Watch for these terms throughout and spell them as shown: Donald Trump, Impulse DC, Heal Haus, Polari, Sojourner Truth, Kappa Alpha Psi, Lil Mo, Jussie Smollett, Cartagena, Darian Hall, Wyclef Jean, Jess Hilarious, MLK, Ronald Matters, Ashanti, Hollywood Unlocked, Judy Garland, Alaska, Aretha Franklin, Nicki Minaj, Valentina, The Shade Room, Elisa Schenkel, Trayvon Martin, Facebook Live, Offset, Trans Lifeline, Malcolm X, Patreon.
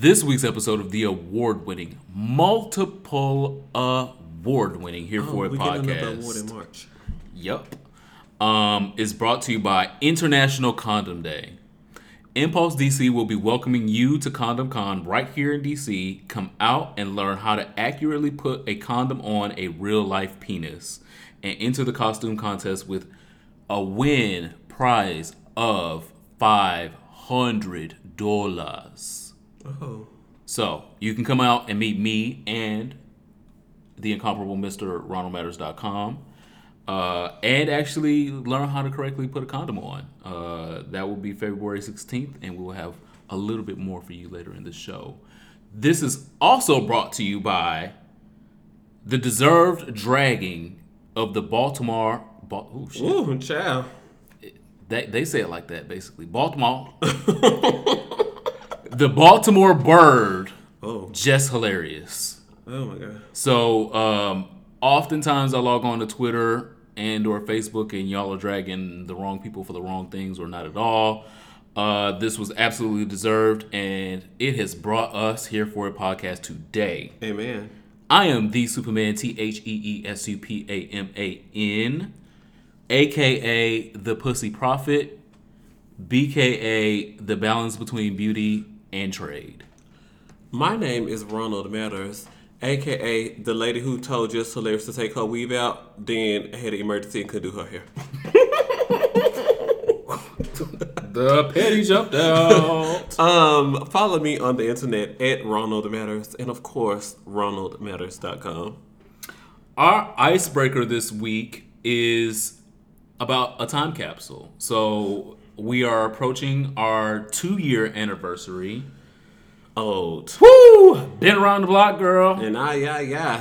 this week's episode of the award-winning, multiple award-winning Here For It Podcast. We get another award in March. Yep. Is brought to you by International Condom Day. Impulse DC will be welcoming you to Condom Con right here in DC. Come out and learn how to accurately put a condom on a real-life penis and enter the costume contest with a win prize of $500. Oh. So you can come out and meet me and the incomparable Mr. RonaldMatters.com. And actually learn how to correctly put a condom on. That will be February 16th, and we'll have a little bit more for you later in the show. This is also brought to you by the deserved dragging of the Baltimore... Ooh, child. They say it like that, basically. Baltimore. The Baltimore Bird. Oh. Jess Hilarious. Oh, my God. So, oftentimes I log on to Twitter and or Facebook and y'all are dragging the wrong people for the wrong things or not at all. This was absolutely deserved, and it has brought us Here For It Podcast today. Amen. I am the Superman, TheSupaman, a.k.a. the Pussy Prophet, b.k.a. the balance between beauty and trade. My name is Ronald Matters, a.k.a. the lady who told Jess Hilarious to take her weave out, then had an emergency and couldn't do her hair. The petty jumped out. Follow me on the internet at Ronald Matters, and of course, RonaldMatters.com. Our icebreaker this week is about a time capsule. So we are approaching our 2-year anniversary. Old. Woo! Been around the block, girl. And yeah.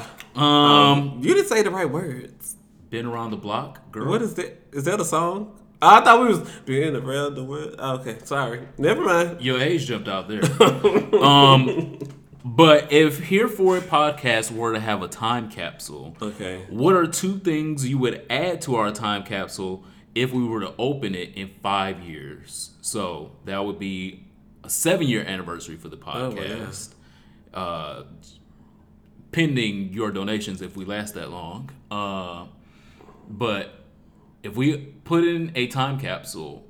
You didn't say the right words. Been around the block, girl. What is that? Is that a song? I thought we was been around the world. Okay, sorry. Never mind. Your age jumped out there. But if Here For It Podcast were to have a time capsule, okay, what are 2 things you would add to our time capsule if we were to open it in 5 years? So that would be a 7-year anniversary for the podcast, pending your donations if we last that long. But if we put in a time capsule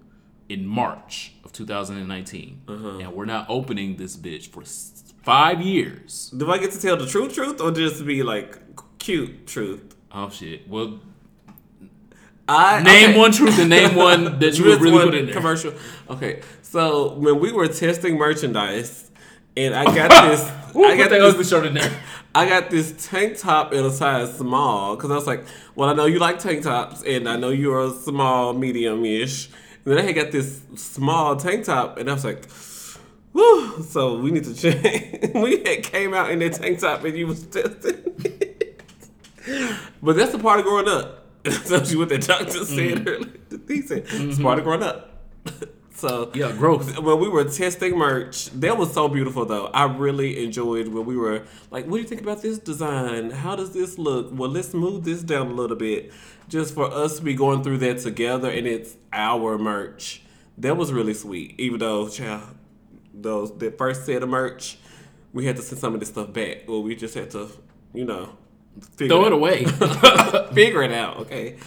in March of 2019, and we're not opening this bitch for 5 years. Do I get to tell the truth or just be like cute truth? Oh, shit. Well, name one truth and name one that you would really put in there. Commercial. Okay, so when we were testing merchandise, and I got this, I got this tank top in a size small because I was like, well, I know you like tank tops, and I know you're a small, medium-ish. And then I had got this small tank top, and I was like, whew, so we need to change. We had came out in that tank top, and you was testing it. But that's the part of growing up. That's what the doctor said earlier. He said, it's part of growing up. So, yeah, growth. When we were testing merch, that was so beautiful, though. I really enjoyed when we were like, what do you think about this design? How does this look? Well, let's move this down a little bit. Just for us to be going through that together, and it's our merch. That was really sweet. Even though, child, the first set of merch, we had to send some of this stuff back. Or we just had to, you know. Throw it away. Figure it out, okay.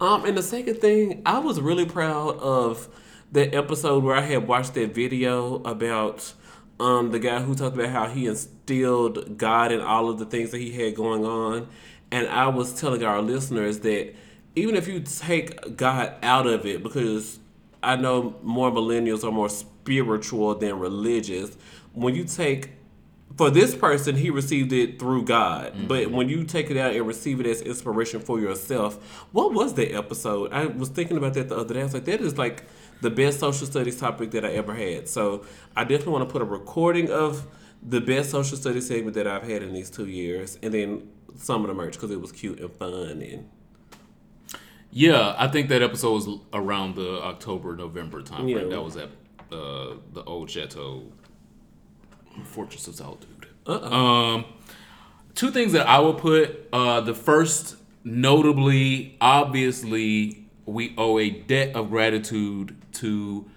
And the second thing, I was really proud of that episode where I had watched that video about the guy who talked about how he instilled God in all of the things that he had going on. And I was telling our listeners that even if you take God out of it, because I know more millennials are more spiritual than religious, when you take... For this person, he received it through God. Mm-hmm. But when you take it out and receive it as inspiration for yourself, what was that episode? I was thinking about that the other day. I was like, that is like the best social studies topic that I ever had. So I definitely want to put a recording of the best social studies segment that I've had in these 2 years. And then some of the merch, because it was cute and fun. And yeah, I think that episode was around the October-November time. Yeah. Right? That was at the old Chateau. Fortress of Solitude. 2 things that I would put. The first, notably, obviously, we owe a debt of gratitude to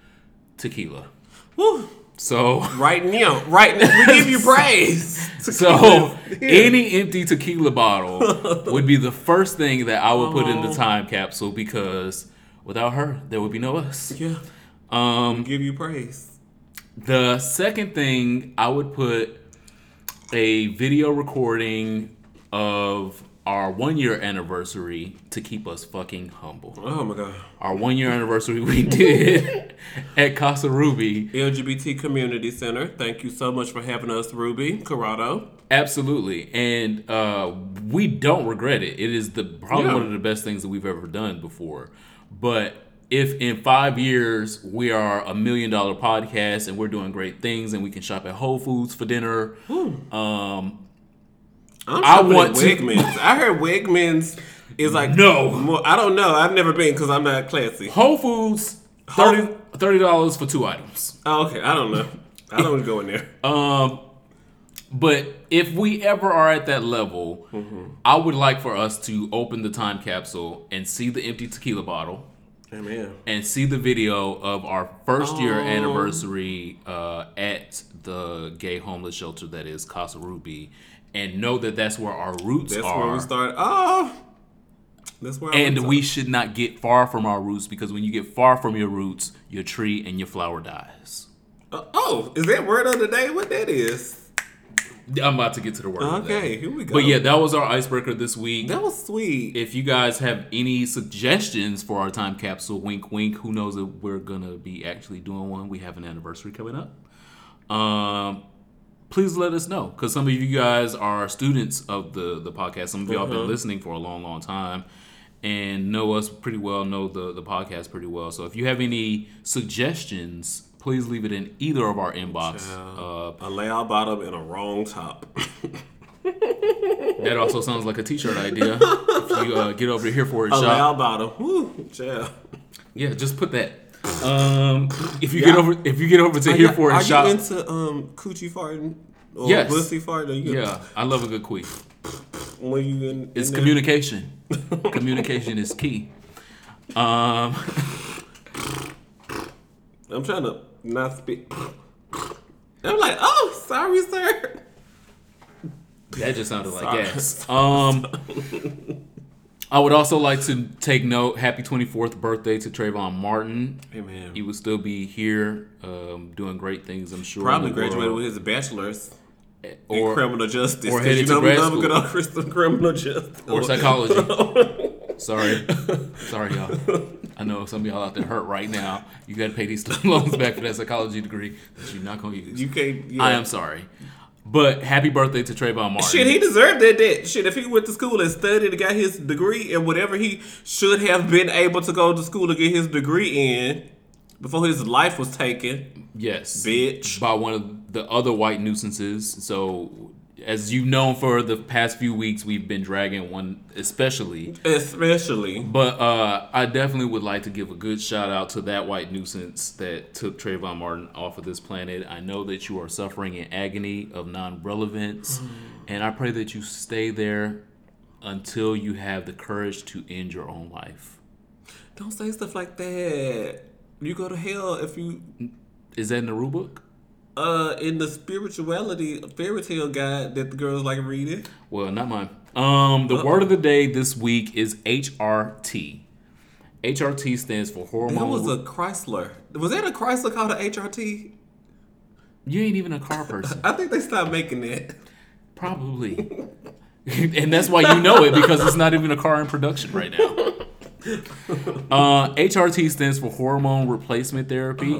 tequila. Woo! So right now, we give you praise. So any empty tequila bottle would be the first thing that I would put in the time capsule, because without her, there would be no us. Yeah. Give you praise. The second thing, I would put a video recording of our 1-year anniversary to keep us fucking humble. Oh my God. Our 1-year anniversary we did at Casa Ruby. LGBT Community Center. Thank you so much for having us, Ruby Corrado. Absolutely. And we don't regret it. It is probably one of the best things that we've ever done before. But if in 5 years we are $1 million podcast and we're doing great things and we can shop at Whole Foods for dinner, I want Wegmans. I heard Wegmans is like no. I don't know. I've never been because I'm not classy. Whole Foods, $30 for 2 items. Oh, okay, I don't know. I don't go in there. But if we ever are at that level, I would like for us to open the time capsule and see the empty tequila bottle. Amen. And see the video of our first year anniversary at the gay homeless shelter that is Casa Ruby. And know that that's where our roots are. That's where we started. We should not get far from our roots, because when you get far from your roots, your tree and your flower dies. Is that word of the day? What that is? I'm about to get to the word of the day. Okay, here we go. But yeah, that was our icebreaker this week. That was sweet. If you guys have any suggestions for our time capsule, wink, wink. Who knows if we're going to be actually doing one. We have an anniversary coming up. Please let us know, because some of you guys are students of the podcast. Some of y'all have been listening for a long, long time and know us pretty well, know the podcast pretty well. So if you have any suggestions, please leave it in either of our inbox. A layout bottom and a wrong top. That also sounds like a t-shirt idea. If you get over to Here For It Shop. A layout bottom. Woo, child. Yeah, just put that. If you get over to Here For It Shop, are you into coochie farting or pussy farting? I love a good queef. When you in it's there? Communication. Communication is key. I'm trying to not speak. I'm like, oh, sorry, sir. That just sounded like gas. I would also like to take note, happy 24th birthday to Trayvon Martin. Amen. He will still be here doing great things, I'm sure. Probably graduated with his bachelor's in criminal justice. Or headed to grad school. Criminal justice. Or psychology. Sorry, y'all. I know some of y'all out there hurt right now. You got to pay these loans back for that psychology degree that you're not going to use. You can't. Yeah. I am sorry. But happy birthday to Trayvon Martin. Shit, he deserved that. If he went to school and studied and got his degree and whatever he should have been able to go to school to get his degree in before his life was taken. Yes. Bitch. By one of the other white nuisances. So, as you've known for the past few weeks, we've been dragging one especially. But I definitely would like to give a good shout out to that white nuisance that took Trayvon Martin off of this planet. I know that you are suffering in agony of non-relevance. And I pray that you stay there until you have the courage to end your own life. Don't say stuff like that. You go to hell if you... Is that in the rule book? In the spirituality fairy tale guide that the girls like reading. Well, not mine. The word of the day this week is HRT. HRT stands for hormone. That was a Chrysler. Was that a Chrysler called an HRT? You ain't even a car person. I think they stopped making that. Probably. And that's why you know it, because it's not even a car in production right now. HRT stands for hormone replacement therapy.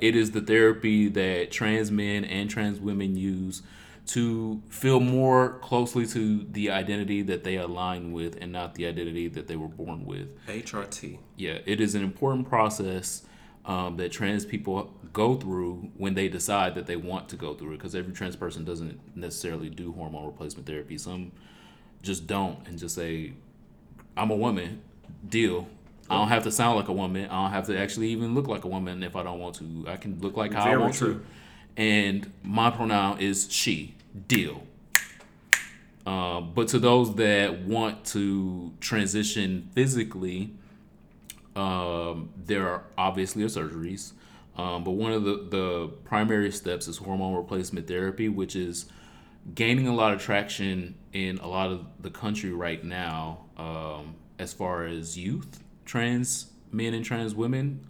It is the therapy that trans men and trans women use to feel more closely to the identity that they align with and not the identity that they were born with. HRT. Yeah, it is an important process that trans people go through when they decide that they want to go through it, because every trans person doesn't necessarily do hormone replacement therapy. Some just don't and just say, I'm a woman. Deal. I don't have to sound like a woman. I don't have to actually even look like a woman if I don't want to. I can look like how I want to. And my pronoun is she. Deal. But to those that want to transition physically, there are obviously surgeries. But one of the primary steps is hormone replacement therapy, which is gaining a lot of traction in a lot of the country right now, as far as youth, trans men and trans women.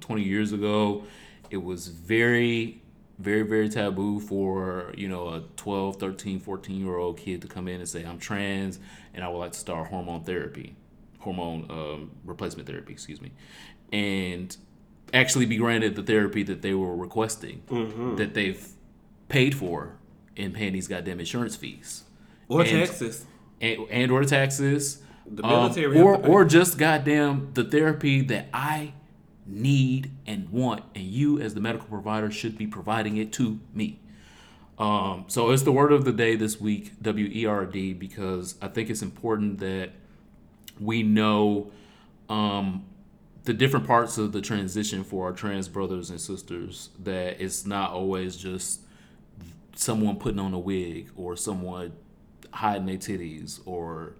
20 years ago, it was very, very, very taboo for, you know, a 12, 13, 14-year-old kid to come in and say, I'm trans and I would like to start hormone replacement therapy. And actually be granted the therapy that they were requesting, that they've paid for and paying these goddamn insurance fees. Or taxes. The military. Or just goddamn the therapy that I need and want, and you as the medical provider should be providing it to me. So it's the word of the day this week, W-E-R-D, because I think it's important that we know the different parts of the transition for our trans brothers and sisters, that it's not always just someone putting on a wig or someone hiding their titties or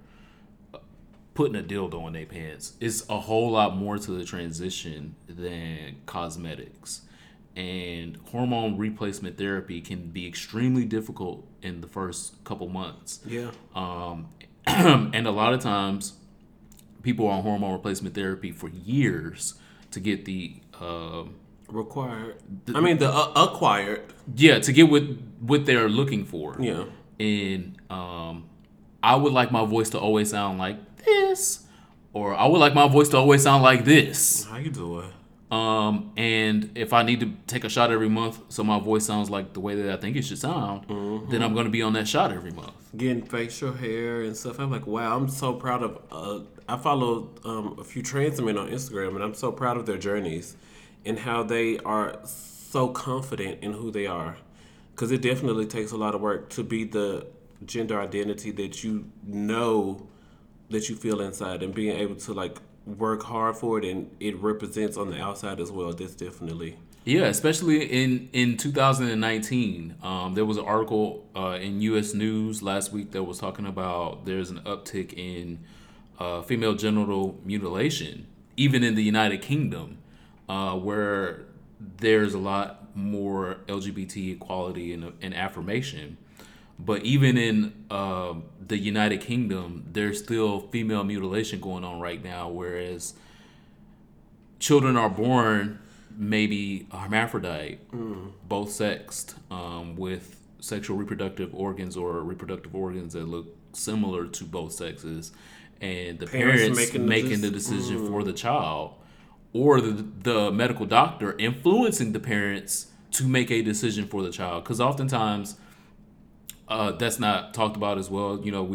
putting a dildo in their pants. It's a whole lot more to the transition than cosmetics. And hormone replacement therapy can be extremely difficult in the first couple months. Yeah. And a lot of times people are on hormone replacement therapy for years to get the acquired. Yeah, to get what they're looking for. Yeah. And I would like my voice to always sound like this, or I would like my voice to always sound like this. How you doing? And if I need to take a shot every month so my voice sounds like the way that I think it should sound, then I'm going to be on that shot every month. Getting facial hair and stuff. I'm like, wow, I'm so proud of... I follow a few trans men on Instagram, and I'm so proud of their journeys and how they are so confident in who they are. Because it definitely takes a lot of work to be the gender identity that you know that you feel inside, and being able to like work hard for it and it represents on the outside as well. That's definitely... Yeah, especially in 2019. There was an article in U.S. News last week that was talking about there's an uptick in female genital mutilation, even in the United Kingdom, where there's a lot more LGBT equality and affirmation. But even in the United Kingdom, there's still female mutilation going on right now, whereas children are born maybe hermaphrodite, both sexed, with sexual reproductive organs or reproductive organs that look similar to both sexes. And the parents making the decision for the child, or the medical doctor influencing the parents to make a decision for the child. Because oftentimes that's not talked about as well. You know,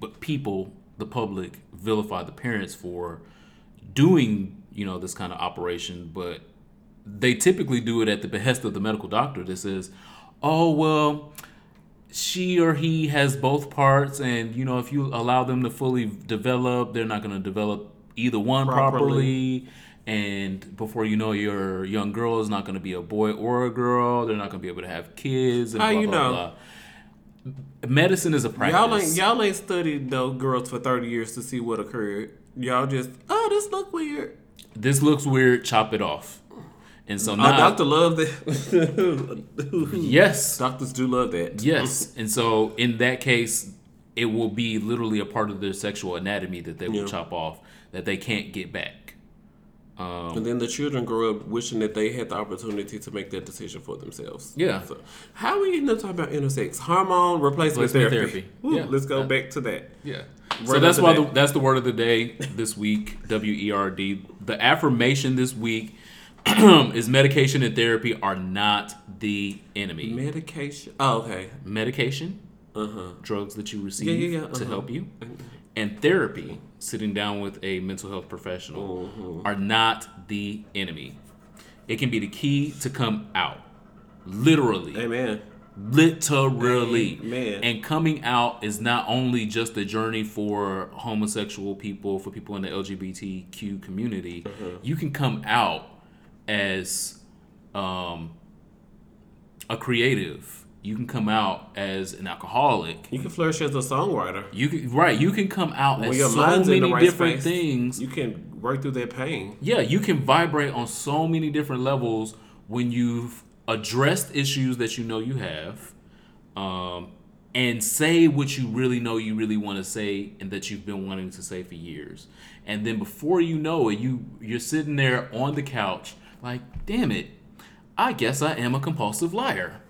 but people, the public, vilify the parents for doing, you know, this kind of operation. But they typically do it at the behest of the medical doctor that says, oh, well, she or he has both parts, and you know, if you allow them to fully develop, they're not going to develop either one properly. And before you know, your young girl is not going to be a boy or a girl. They're not going to be able to have kids. And how blah, you blah, know? Blah. Medicine is a practice. Y'all ain't studied those girls for 30 years to see what occurred. Y'all just, oh, this looks weird. This looks weird. Chop it off. And so now, doctor love that. Yes, doctors do love that. Yes, and so in that case, it will be literally a part of their sexual anatomy that they will chop off that they can't get back. And then the children grow up wishing that they had the opportunity to make that decision for themselves. Yeah. So how we end up talking about intersex hormone replacement therapy? Ooh, yeah. Let's go back to that. Yeah. So that's why that's the word of the day this week. W-E-R-D. The affirmation this week. Is medication and therapy are not the enemy. Medication. Oh, okay. Medication, drugs that you receive to help you, and therapy, sitting down with a mental health professional, are not the enemy. It can be the key to come out. Literally. Amen. Literally. Amen. And coming out is not only just a journey for homosexual people, for people in the LGBTQ community. You can come out as a creative, you can come out as an alcoholic. You can flourish as a songwriter. You can, right. You can come out as so many different things. You can work through their pain. Yeah, you can vibrate on so many different levels when you've addressed issues that you know you have, and say what you really know you really want to say and that you've been wanting to say for years. And then before you know it, you're sitting there on the couch like, damn it, I guess I am a compulsive liar.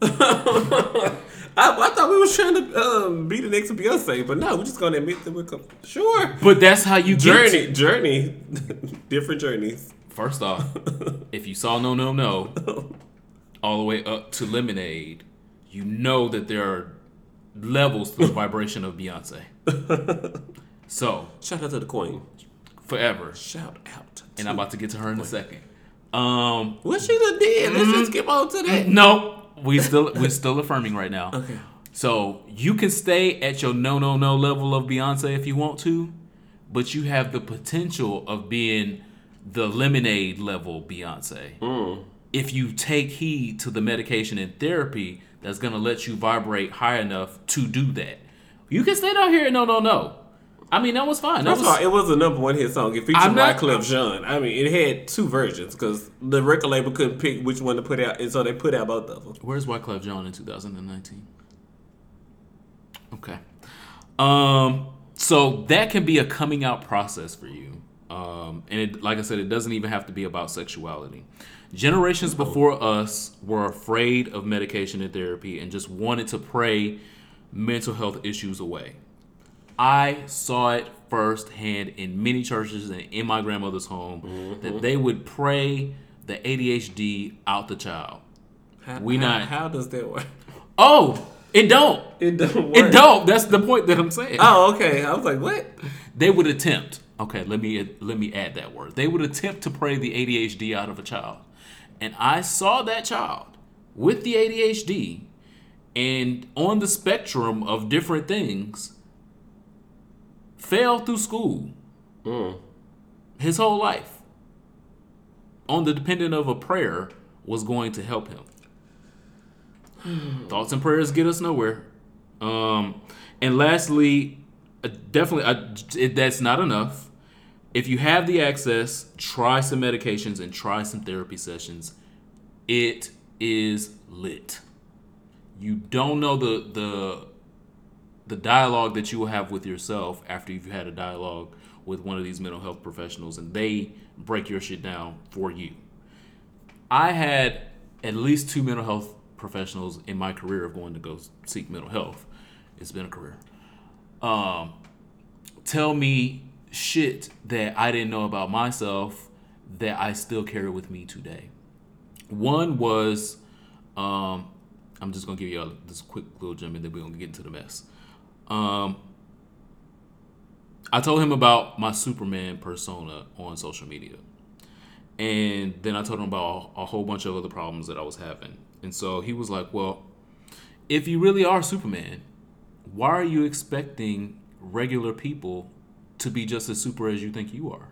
I thought we were trying to be the next Beyonce, but no, we're just gonna admit that we're sure. But that's how you journey, different journeys. First off, if you saw No, all the way up to Lemonade, you know that there are levels to the vibration of Beyonce. So shout out to the Queen, forever. Shout out, and I'm about to get to her in a second. What she done did? Let's just skip on to that. No. We're still affirming right now. Okay. So you can stay at your no level of Beyonce if you want to, but you have the potential of being the Lemonade level Beyonce. If you take heed to the medication and therapy that's going to let you vibrate high enough to do that. You can stay down here and no. I mean, that was fine. First of all, it was a number one hit song. It featured Wyclef Jean. I mean, it had two versions because the record label couldn't pick which one to put out, and so they put out both of them. Where's Wyclef Jean in 2019? Okay. So that can be a coming out process for you. And it, like I said, it doesn't even have to be about sexuality. Generations before us were afraid of medication and therapy and just wanted to pray mental health issues away. I saw it firsthand in many churches and in my grandmother's home that they would pray the ADHD out the child. How does that work? Oh, it don't. It don't work. It don't. That's the point that I'm saying. Oh, okay. I was like, what? They would attempt. Okay, let me add that word. They would attempt to pray the ADHD out of a child. And I saw that child with the ADHD and on the spectrum of different things failed through school his whole life on the dependent of a prayer was going to help him. Thoughts and prayers get us nowhere. And lastly, that's not enough. If you have the access, try some medications and try some therapy sessions. It is lit. You don't know the dialogue that you will have with yourself after you've had a dialogue with one of these mental health professionals and they break your shit down for you. I had at least two mental health professionals in my career of going to go seek mental health. It's been a career. Tell me shit that I didn't know about myself that I still carry with me today. One was, I'm just going to give you this quick little jump and then we're going to get into the mess. I told him about my Superman persona on social media. And then I told him about a whole bunch of other problems that I was having. And so he was like, well, if you really are Superman, why are you expecting regular people to be just as super as you think you are?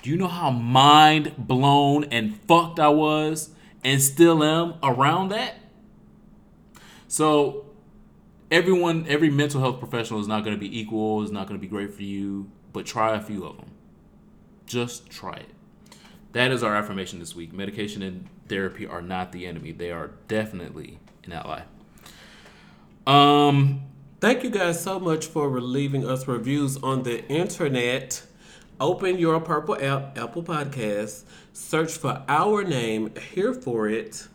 Do you know how mind blown and fucked I was and still am around that? So every mental health professional is not going to be equal, is not going to be great for you, but try a few of them. Just try it. That is our affirmation this week. Medication and therapy are not the enemy. They are definitely an ally. Thank you guys so much for leaving us reviews on the internet. Open your purple app, Apple Podcasts, search for our name, Here For It.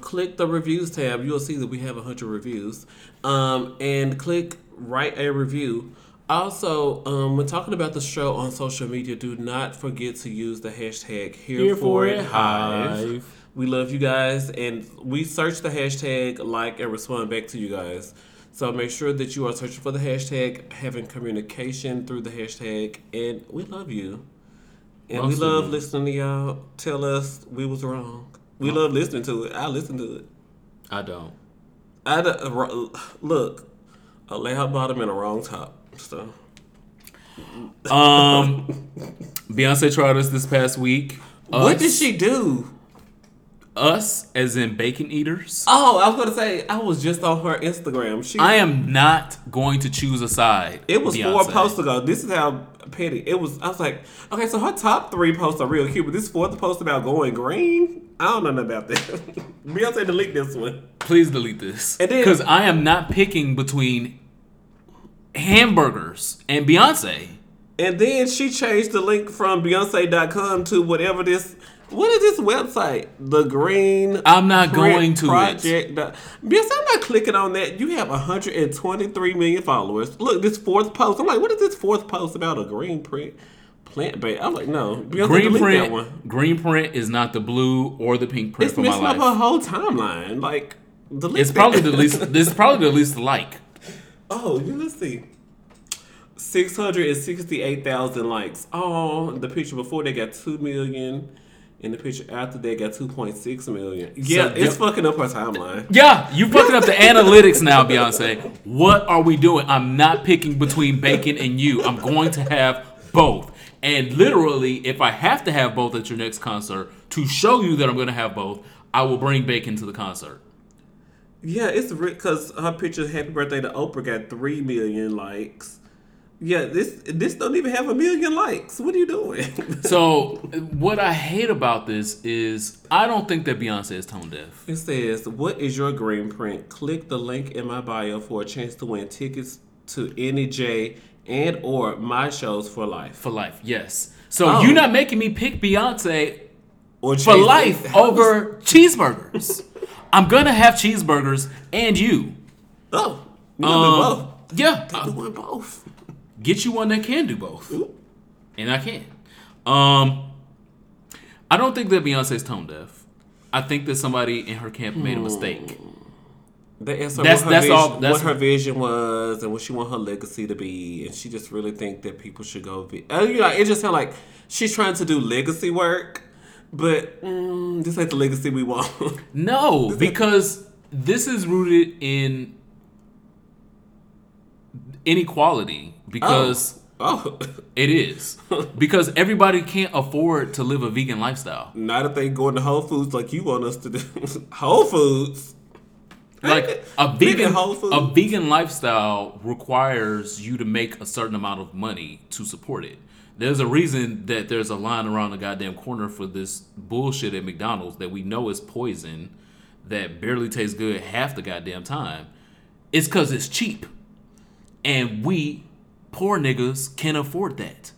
Click the reviews tab. You'll see that we have 100 reviews. And click write a review. Also, when talking about the show on social media, do not forget to use the hashtag #HereForItHive. We love you guys, and we search the hashtag, like, and respond back to you guys. So make sure that you are searching for the hashtag, having communication through the hashtag, and we love you. And we love listening to y'all. Tell us we was wrong. We love listening to it. I listen to it. I don't. Look, a loud bottom and a wrong top. So, Beyonce tried us this past week. What did she do? Us, as in bacon eaters. Oh, I was going to say, I was just on her Instagram. I am not going to choose a side. It was Beyonce. 4 posts ago. This is how petty. I was like, okay, so her top 3 posts are real cute, but this 4th post about going green? I don't know nothing about that. Beyonce, delete this one. Please delete this. Because I am not picking between hamburgers and Beyonce. And then she changed the link from Beyonce.com to whatever this... What is this website? The Green... I'm not going to project. It. Beyonce, I'm not clicking on that. You have 123 million followers. Look, this 4th post. I'm like, what is this 4th post about? A green print? Plant-based. I'm like, no. Beyonce, green print, that one. Green print is not the blue or the pink print for my life. It's messing up her whole timeline. Like, delete it's that. Probably the least. This is probably the least like. Oh, let's see. 668,000 likes. Oh, the picture before they got 2 million. In the picture after they got 2.6 million. Yeah, so it's fucking up our timeline. Yeah, you fucking up the analytics now, Beyonce. What are we doing? I'm not picking between bacon and you. I'm going to have both. And literally, if I have to have both at your next concert, to show you that I'm going to have both, I will bring bacon to the concert. Yeah, it's because her picture, Happy Birthday to Oprah, got 3 million likes. Yeah, this don't even have 1 million likes. What are you doing? So, what I hate about this is I don't think that Beyonce is tone deaf. It says, what is your green print? Click the link in my bio for a chance to win tickets to any J and or my shows for life. For life, yes. So, you're not making me pick Beyonce or for life over cheeseburgers. I'm going to have cheeseburgers and you. Oh, you do both. Yeah. They do both. Get you one that can do both. Ooh. And I can. I don't think that Beyonce's tone deaf. I think that somebody in her camp made a mistake. That's what her vision was and what she wanted her legacy to be. And she just really think that people should go... it just sounds like she's trying to do legacy work. But this ain't the legacy we want. No, because this is rooted in inequality. Because it is. Because everybody can't afford to live a vegan lifestyle. Not if they go to Whole Foods like you want us to do. Whole Foods? Like, a vegan lifestyle requires you to make a certain amount of money to support it. There's a reason that there's a line around the goddamn corner for this bullshit at McDonald's that we know is poison, that barely tastes good half the goddamn time. It's because it's cheap. And we... poor niggas can afford that.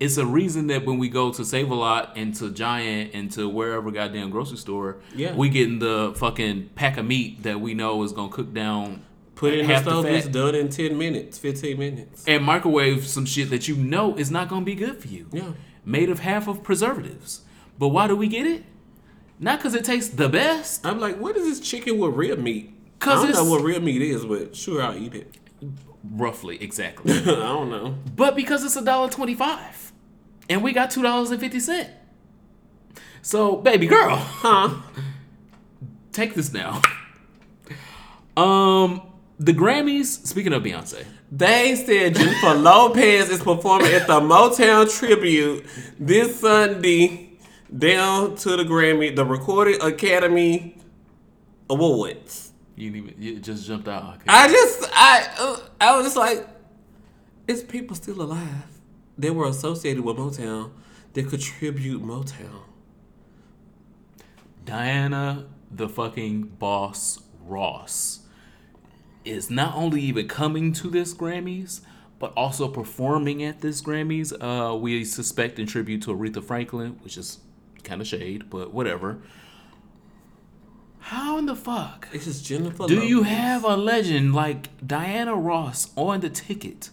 It's a reason that when we go to Save-A-Lot and to Giant and to wherever goddamn grocery store, we getting the fucking pack of meat that we know is going to cook down. Put it in the stove, it's done in 10 minutes, 15 minutes. And microwave some shit that you know is not going to be good for you. Yeah. Made of half of preservatives. But why do we get it? Not because it tastes the best. I'm like, what is this chicken with real meat? I don't know what real meat is, but sure, I'll eat it. Roughly, exactly. I don't know. But because it's $1.25 and we got $2.50. So, baby girl, take this now. The Grammys, speaking of Beyonce, they said Jennifer Lopez is performing at the Motown tribute this Sunday down to the Grammy, the Recording Academy Awards. You just jumped out. Okay. I was just like, is people still alive? They were associated with Motown. They contribute Motown. Diana, the fucking boss Ross, is not only even coming to this Grammys, but also performing at this Grammys. We suspect in tribute to Aretha Franklin, which is kind of shade, but whatever. How in the fuck? This is Jennifer Lopez. Do you have a legend like Diana Ross on the ticket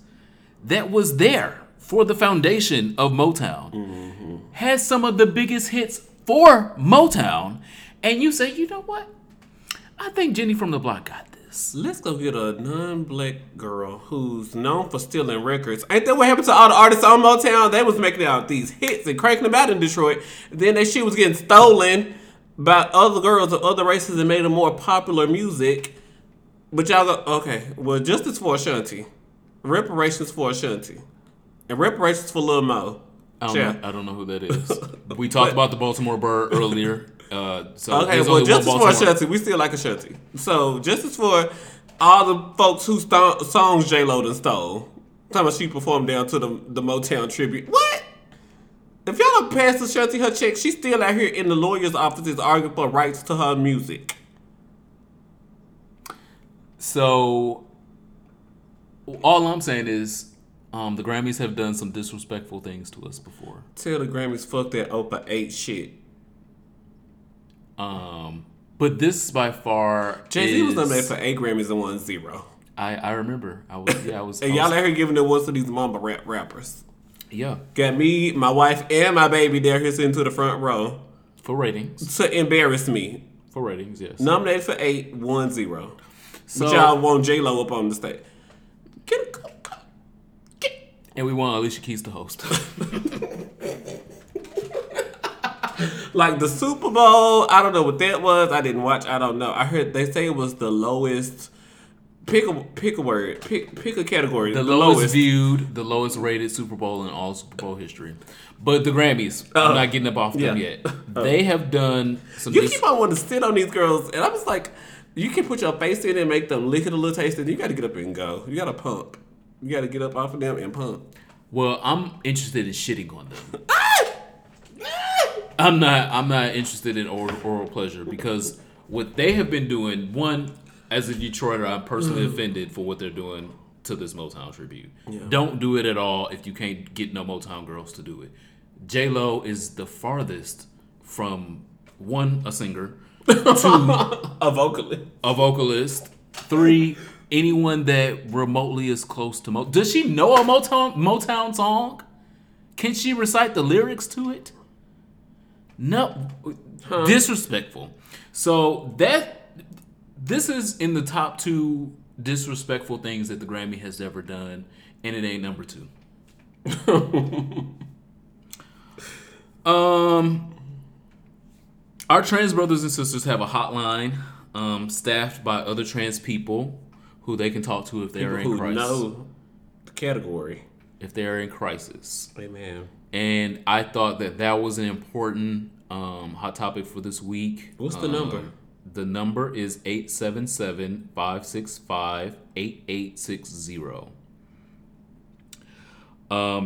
that was there for the foundation of Motown, has some of the biggest hits for Motown, and you say, you know what? I think Jenny from the Block got this. Let's go get a non-black girl who's known for stealing records. Ain't that what happened to all the artists on Motown? They was making out these hits and cranking them out in Detroit. Then that shit was getting stolen by other girls of other races and made them more popular music. But y'all go, okay, well, justice for Ashanti. Reparations for Ashanti. And reparations for Lil Mo. I don't know who that is. We talked about the Baltimore Bird earlier. So okay, well, justice for Ashanti. We still like Ashanti. So justice for all the folks whose songs J-Lo done stole. Time she performed down to the Motown tribute. What? If y'all don't pass Ashanti her check, she's still out here in the lawyer's offices arguing for rights to her music. So, all I'm saying is, the Grammys have done some disrespectful things to us before. Tell the Grammys fuck that Oprah 8 shit. But this by far Jay-Z was nominated for 8 Grammys and won 0. I remember. I was. And y'all out here giving the ones to these mama rappers. Yeah. Got me, my wife, and my baby there here sitting to the front row. For ratings. To embarrass me. For ratings, yes. Nominated for 8, 1-0. So but y'all want J-Lo up on the stage. Get. And we want Alicia Keys to host. Like the Super Bowl, I don't know what that was. I didn't watch. I don't know. I heard they say it was the lowest... Pick a word. Pick a category. The lowest viewed, the lowest rated Super Bowl in all Super Bowl history. But the Grammys, I'm not getting up off them yet. They have done some... You keep on wanting to sit on these girls, and I'm just like, you can put your face in and make them lick it a little taste, and you got to get up and go. You got to pump. You got to get up off of them and pump. Well, I'm interested in shitting on them. I'm not interested in oral pleasure, because what they have been doing, one... As a Detroiter, I'm personally offended for what they're doing to this Motown tribute. Yeah. Don't do it at all if you can't get no Motown girls to do it. J-Lo is the farthest from, one, a singer, two, a vocalist, three, anyone that remotely is close to Motown. Does she know a Motown song? Can she recite the lyrics to it? No. Huh. Disrespectful. So that... This is in the top 2 disrespectful things that the Grammy has ever done, and it ain't number 2. Our trans brothers and sisters have a hotline staffed by other trans people who they can talk to if they are in crisis. People who know the category. If they are in crisis. Amen. And I thought that was an important hot topic for this week. What's the number? The number is 877-565-8860.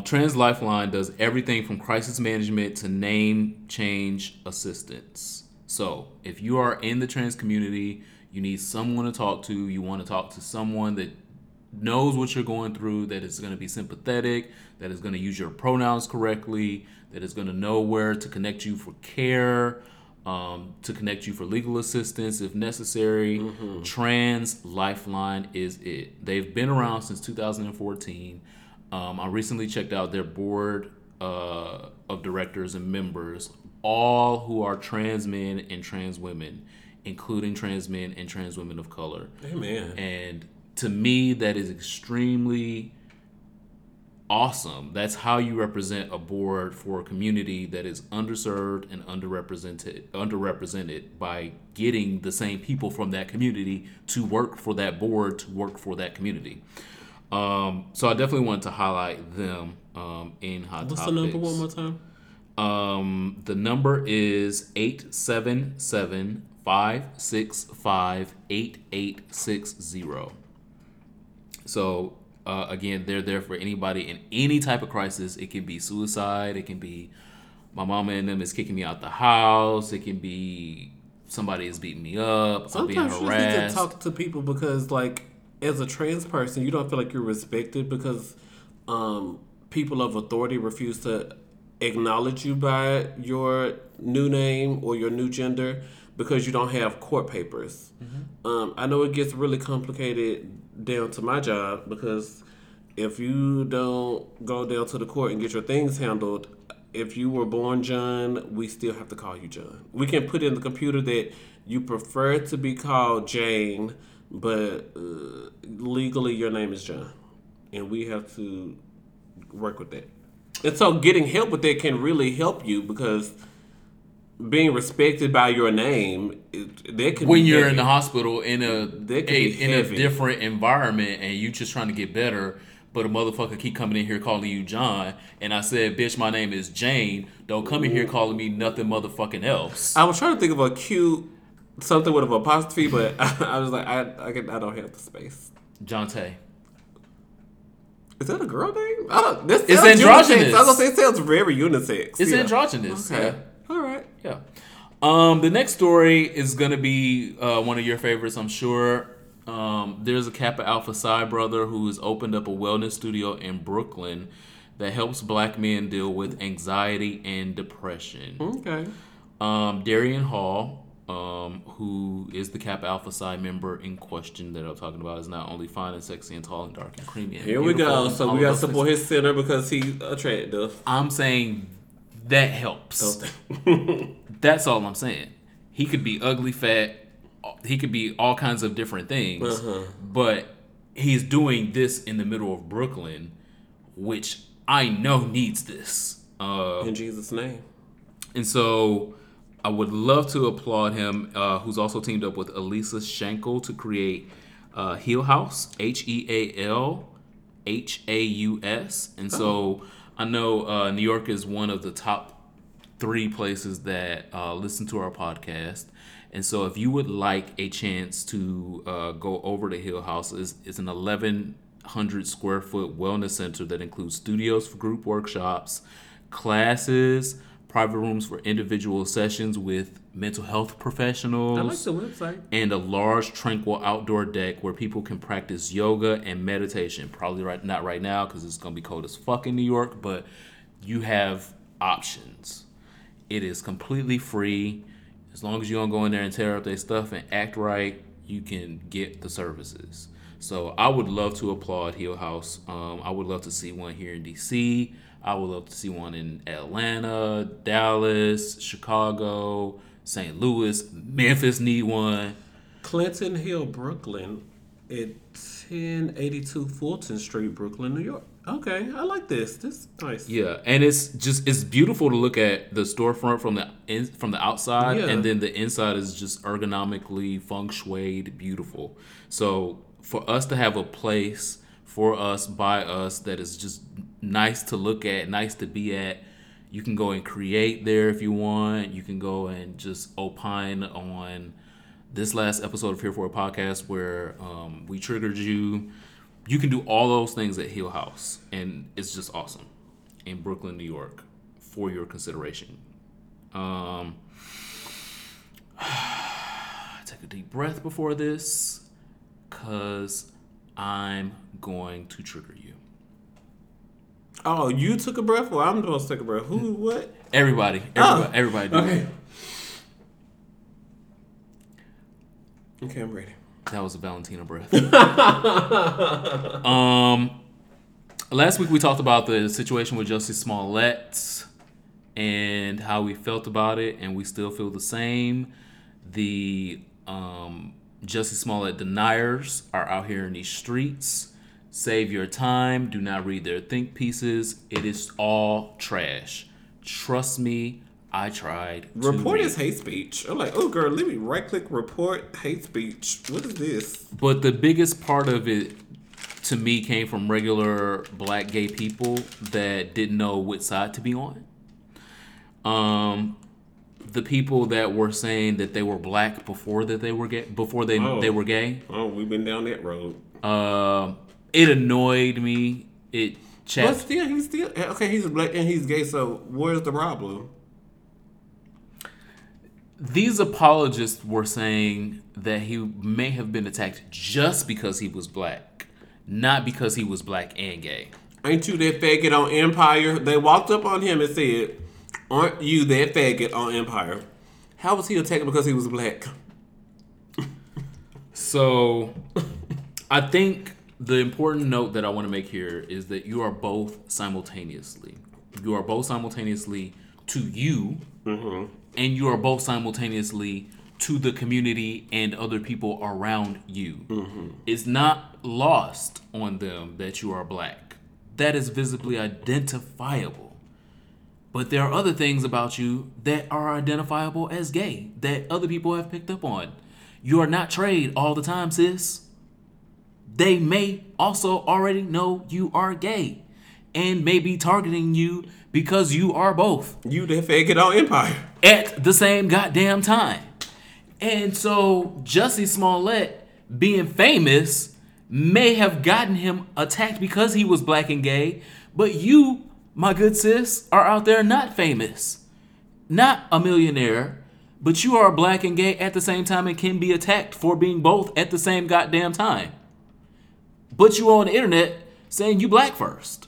Trans Lifeline does everything from crisis management to name change assistance. So if you are in the trans community, you need someone to talk to, you want to talk to someone that knows what you're going through, that is going to be sympathetic, that is going to use your pronouns correctly, that is going to know where to connect you for care, to connect you for legal assistance if necessary. Mm-hmm. Trans Lifeline is it. They've been around since 2014. I recently checked out their board of directors and members, all who are trans men and trans women, including trans men and trans women of color. Amen. And to me, that is extremely awesome. That's how you represent a board for a community that is underserved and underrepresented by getting the same people from that community to work for that board, to work for that community. So I definitely wanted to highlight them in Hot Topics. What's the number one more time? The number is 877-565-8860. So again, they're there for anybody in any type of crisis. It can be suicide. It can be my mama and them is kicking me out the house. It can be somebody is beating me up. I'm being harassed. Sometimes you need to talk to people because, like, as a trans person, you don't feel like you're respected because people of authority refuse to acknowledge you by your new name or your new gender because you don't have court papers. Mm-hmm. I know it gets really complicated down to my job, because if you don't go down to the court and get your things handled, if you were born John, we still have to call you John. We can put in the computer that you prefer to be called Jane, but legally your name is John, and we have to work with that. And so getting help with that can really help you, because being respected by your name, that can when be you're heavy. In the hospital in a different environment and you just trying to get better, but a motherfucker keep coming in here calling you John. And I said, bitch, my name is Jane. Don't come in here calling me nothing motherfucking else. I was trying to think of a cute something with an apostrophe, but I was like, I don't have the space. Jonte. Is that a girl name? I don't, this it's androgynous. I was going to say it sounds very unisex. It's androgynous. Okay. Yeah. All right. Yeah. The next story is going to be one of your favorites, I'm sure. There's a Kappa Alpha Psi brother who has opened up a wellness studio in Brooklyn that helps black men deal with anxiety and depression. Okay. Darian Hall, who is the Kappa Alpha Psi member in question that I'm talking about, is not only fine and sexy and tall and dark and creamy. And here we go. So we got to support his center because he's attractive. I'm saying that helps. That's all I'm saying. He could be ugly, fat. He could be all kinds of different things. Uh-huh. But he's doing this in the middle of Brooklyn, which I know needs this. In Jesus' name. And so I would love to applaud him, who's also teamed up with Elisa Schenkel to create Heal Haus, HealHaus. And so I know New York is one of the top 3 places that listen to our podcast. And so if you would like a chance to go over to Heal Haus, it's an 1,100 square foot wellness center that includes studios for group workshops, classes, private rooms for individual sessions with mental health professionals. I like the website. And a large, tranquil outdoor deck where people can practice yoga and meditation. Probably not right now because it's going to be cold as fuck in New York, but you have options. It is completely free. As long as you don't go in there and tear up their stuff and act right, you can get the services. So I would love to applaud Heal Haus. I would love to see one here in D.C. I would love to see one in Atlanta, Dallas, Chicago, St. Louis. Memphis need one. Clinton Hill, Brooklyn at 1082 Fulton Street, Brooklyn, New York. Okay, I like this. This is nice. Yeah, and it's beautiful to look at the storefront from the outside, yeah. And then the inside is just ergonomically feng shuied beautiful. So for us to have a place for us by us that is just nice to look at, nice to be at, you can go and create there if you want. You can go and just opine on this last episode of Here For A Podcast where we triggered you. You can do all those things at Heal Haus, and it's just awesome in Brooklyn, New York, for your consideration. Take a deep breath before this, cause I'm going to trigger you. Oh, you took a breath, or I'm supposed to take a breath? Who? What? Everybody. Okay. Okay, I'm ready. That was a Valentina breath. Last week we talked about the situation with Jussie Smollett and how we felt about it, and we still feel the same. The Jussie Smollett deniers are out here in these streets. Save your time. Do not read their think pieces. It is all trash. Trust me. I tried. Report is hate speech. I'm like, oh, girl, let me right-click report hate speech. What is this? But the biggest part of it, to me, came from regular black gay people that didn't know which side to be on. The people that were saying that they were black before they were gay. Oh, we've been down that road. It annoyed me. It chapped. But still, he's black and he's gay. So where's the problem? These apologists were saying that he may have been attacked just because he was black, not because he was black and gay. Ain't you that faggot on Empire? They walked up on him and said, aren't you that faggot on Empire? How was he attacked because he was black? So, I think the important note that I want to make here is that you are both simultaneously. You are both simultaneously to you. Mm-hmm. And you are both simultaneously to the community and other people around you. Mm-hmm. It's not lost on them that you are black. That is visibly identifiable. But there are other things about you that are identifiable as gay that other people have picked up on. You are not trade all the time, sis. they may also already know you are gay and may be targeting you because you are both. You the faggot on Empire. At the same goddamn time. And so Jussie Smollett being famous may have gotten him attacked because he was black and gay, but you, my good sis, are out there not famous, not a millionaire, but you are black and gay at the same time and can be attacked for being both at the same goddamn time. But you on the internet saying you black first.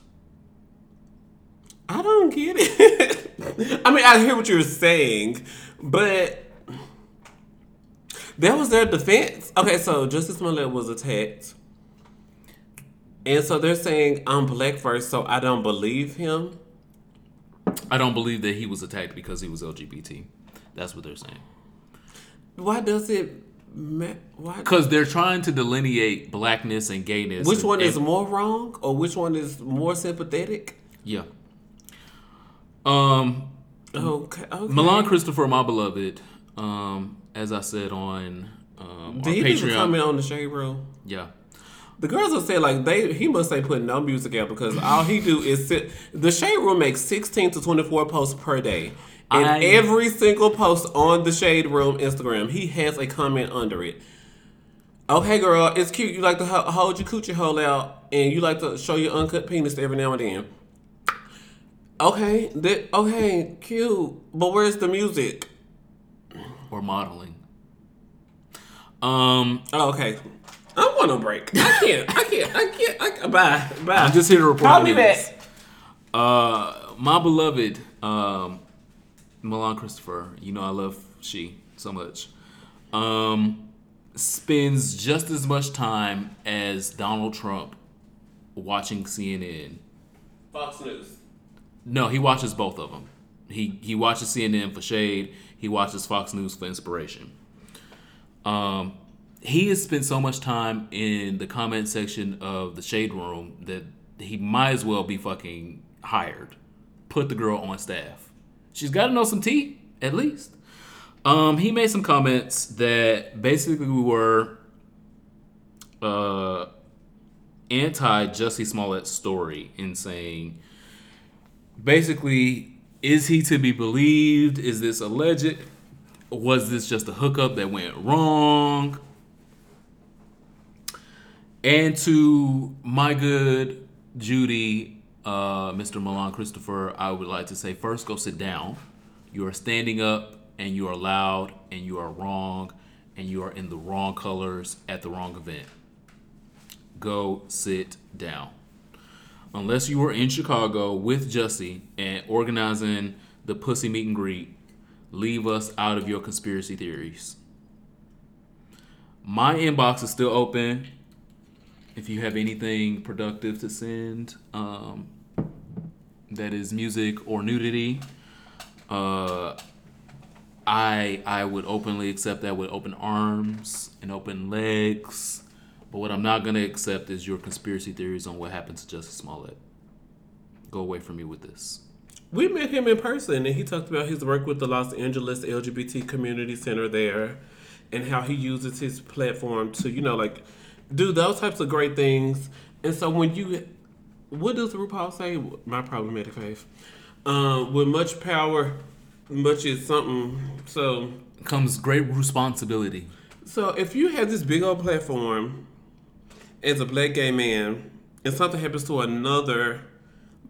I don't get it. I mean, I hear what you're saying, but that was their defense. Okay, so Jussie Smollett was attacked. And so they're saying, I'm black first, so I don't believe him. I don't believe that he was attacked because he was LGBT. That's what they're saying. Why does it matter? Because they're trying to delineate blackness and gayness. Which one is more wrong or which one is more sympathetic? Yeah. Okay. Milan Christopher, my beloved, as I said on our Patreon. Did he comment on The Shade Room? Yeah. The girls will say, like, he must ain't putting no music out because all he do is sit. The Shade Room makes 16 to 24 posts per day. And every single post on The Shade Room Instagram, he has a comment under it. Okay, girl, it's cute. You like to hold your coochie hole out and you like to show your uncut penis every now and then. Okay, cute. But where's the music? Or modeling. Okay. I'm on a break. I can't. Bye. I'm just here to report. Call me back. My beloved Milan Christopher, you know I love she so much, spends just as much time as Donald Trump watching CNN. Fox News. No, he watches both of them. He watches CNN for shade. He watches Fox News for inspiration. He has spent so much time in the comment section of The Shade Room that he might as well be fucking hired. Put the girl on staff. She's got to know some tea, at least. He made some comments that basically were anti-Jussie Smollett's story in saying, basically, is he to be believed? Is this alleged? Was this just a hookup that went wrong? And to my good Judy, Mr. Milan Christopher, I would like to say, first, go sit down. You are standing up, and you are loud, and you are wrong, and you are in the wrong colors at the wrong event. Go sit down. Unless you were in Chicago with Jussie and organizing the pussy meet and greet, leave us out of your conspiracy theories. My inbox is still open. If you have anything productive to send, that is music or nudity, I would openly accept that with open arms and open legs. But what I'm not going to accept is your conspiracy theories on what happened to Jussie Smollett. Go away from me with this. We met him in person, and he talked about his work with the Los Angeles LGBT Community Center there and how he uses his platform to, do those types of great things. And so what does RuPaul say? My problematic faith. With much power, much is something. So comes great responsibility. So if you have this big old platform as a black gay man and something happens to another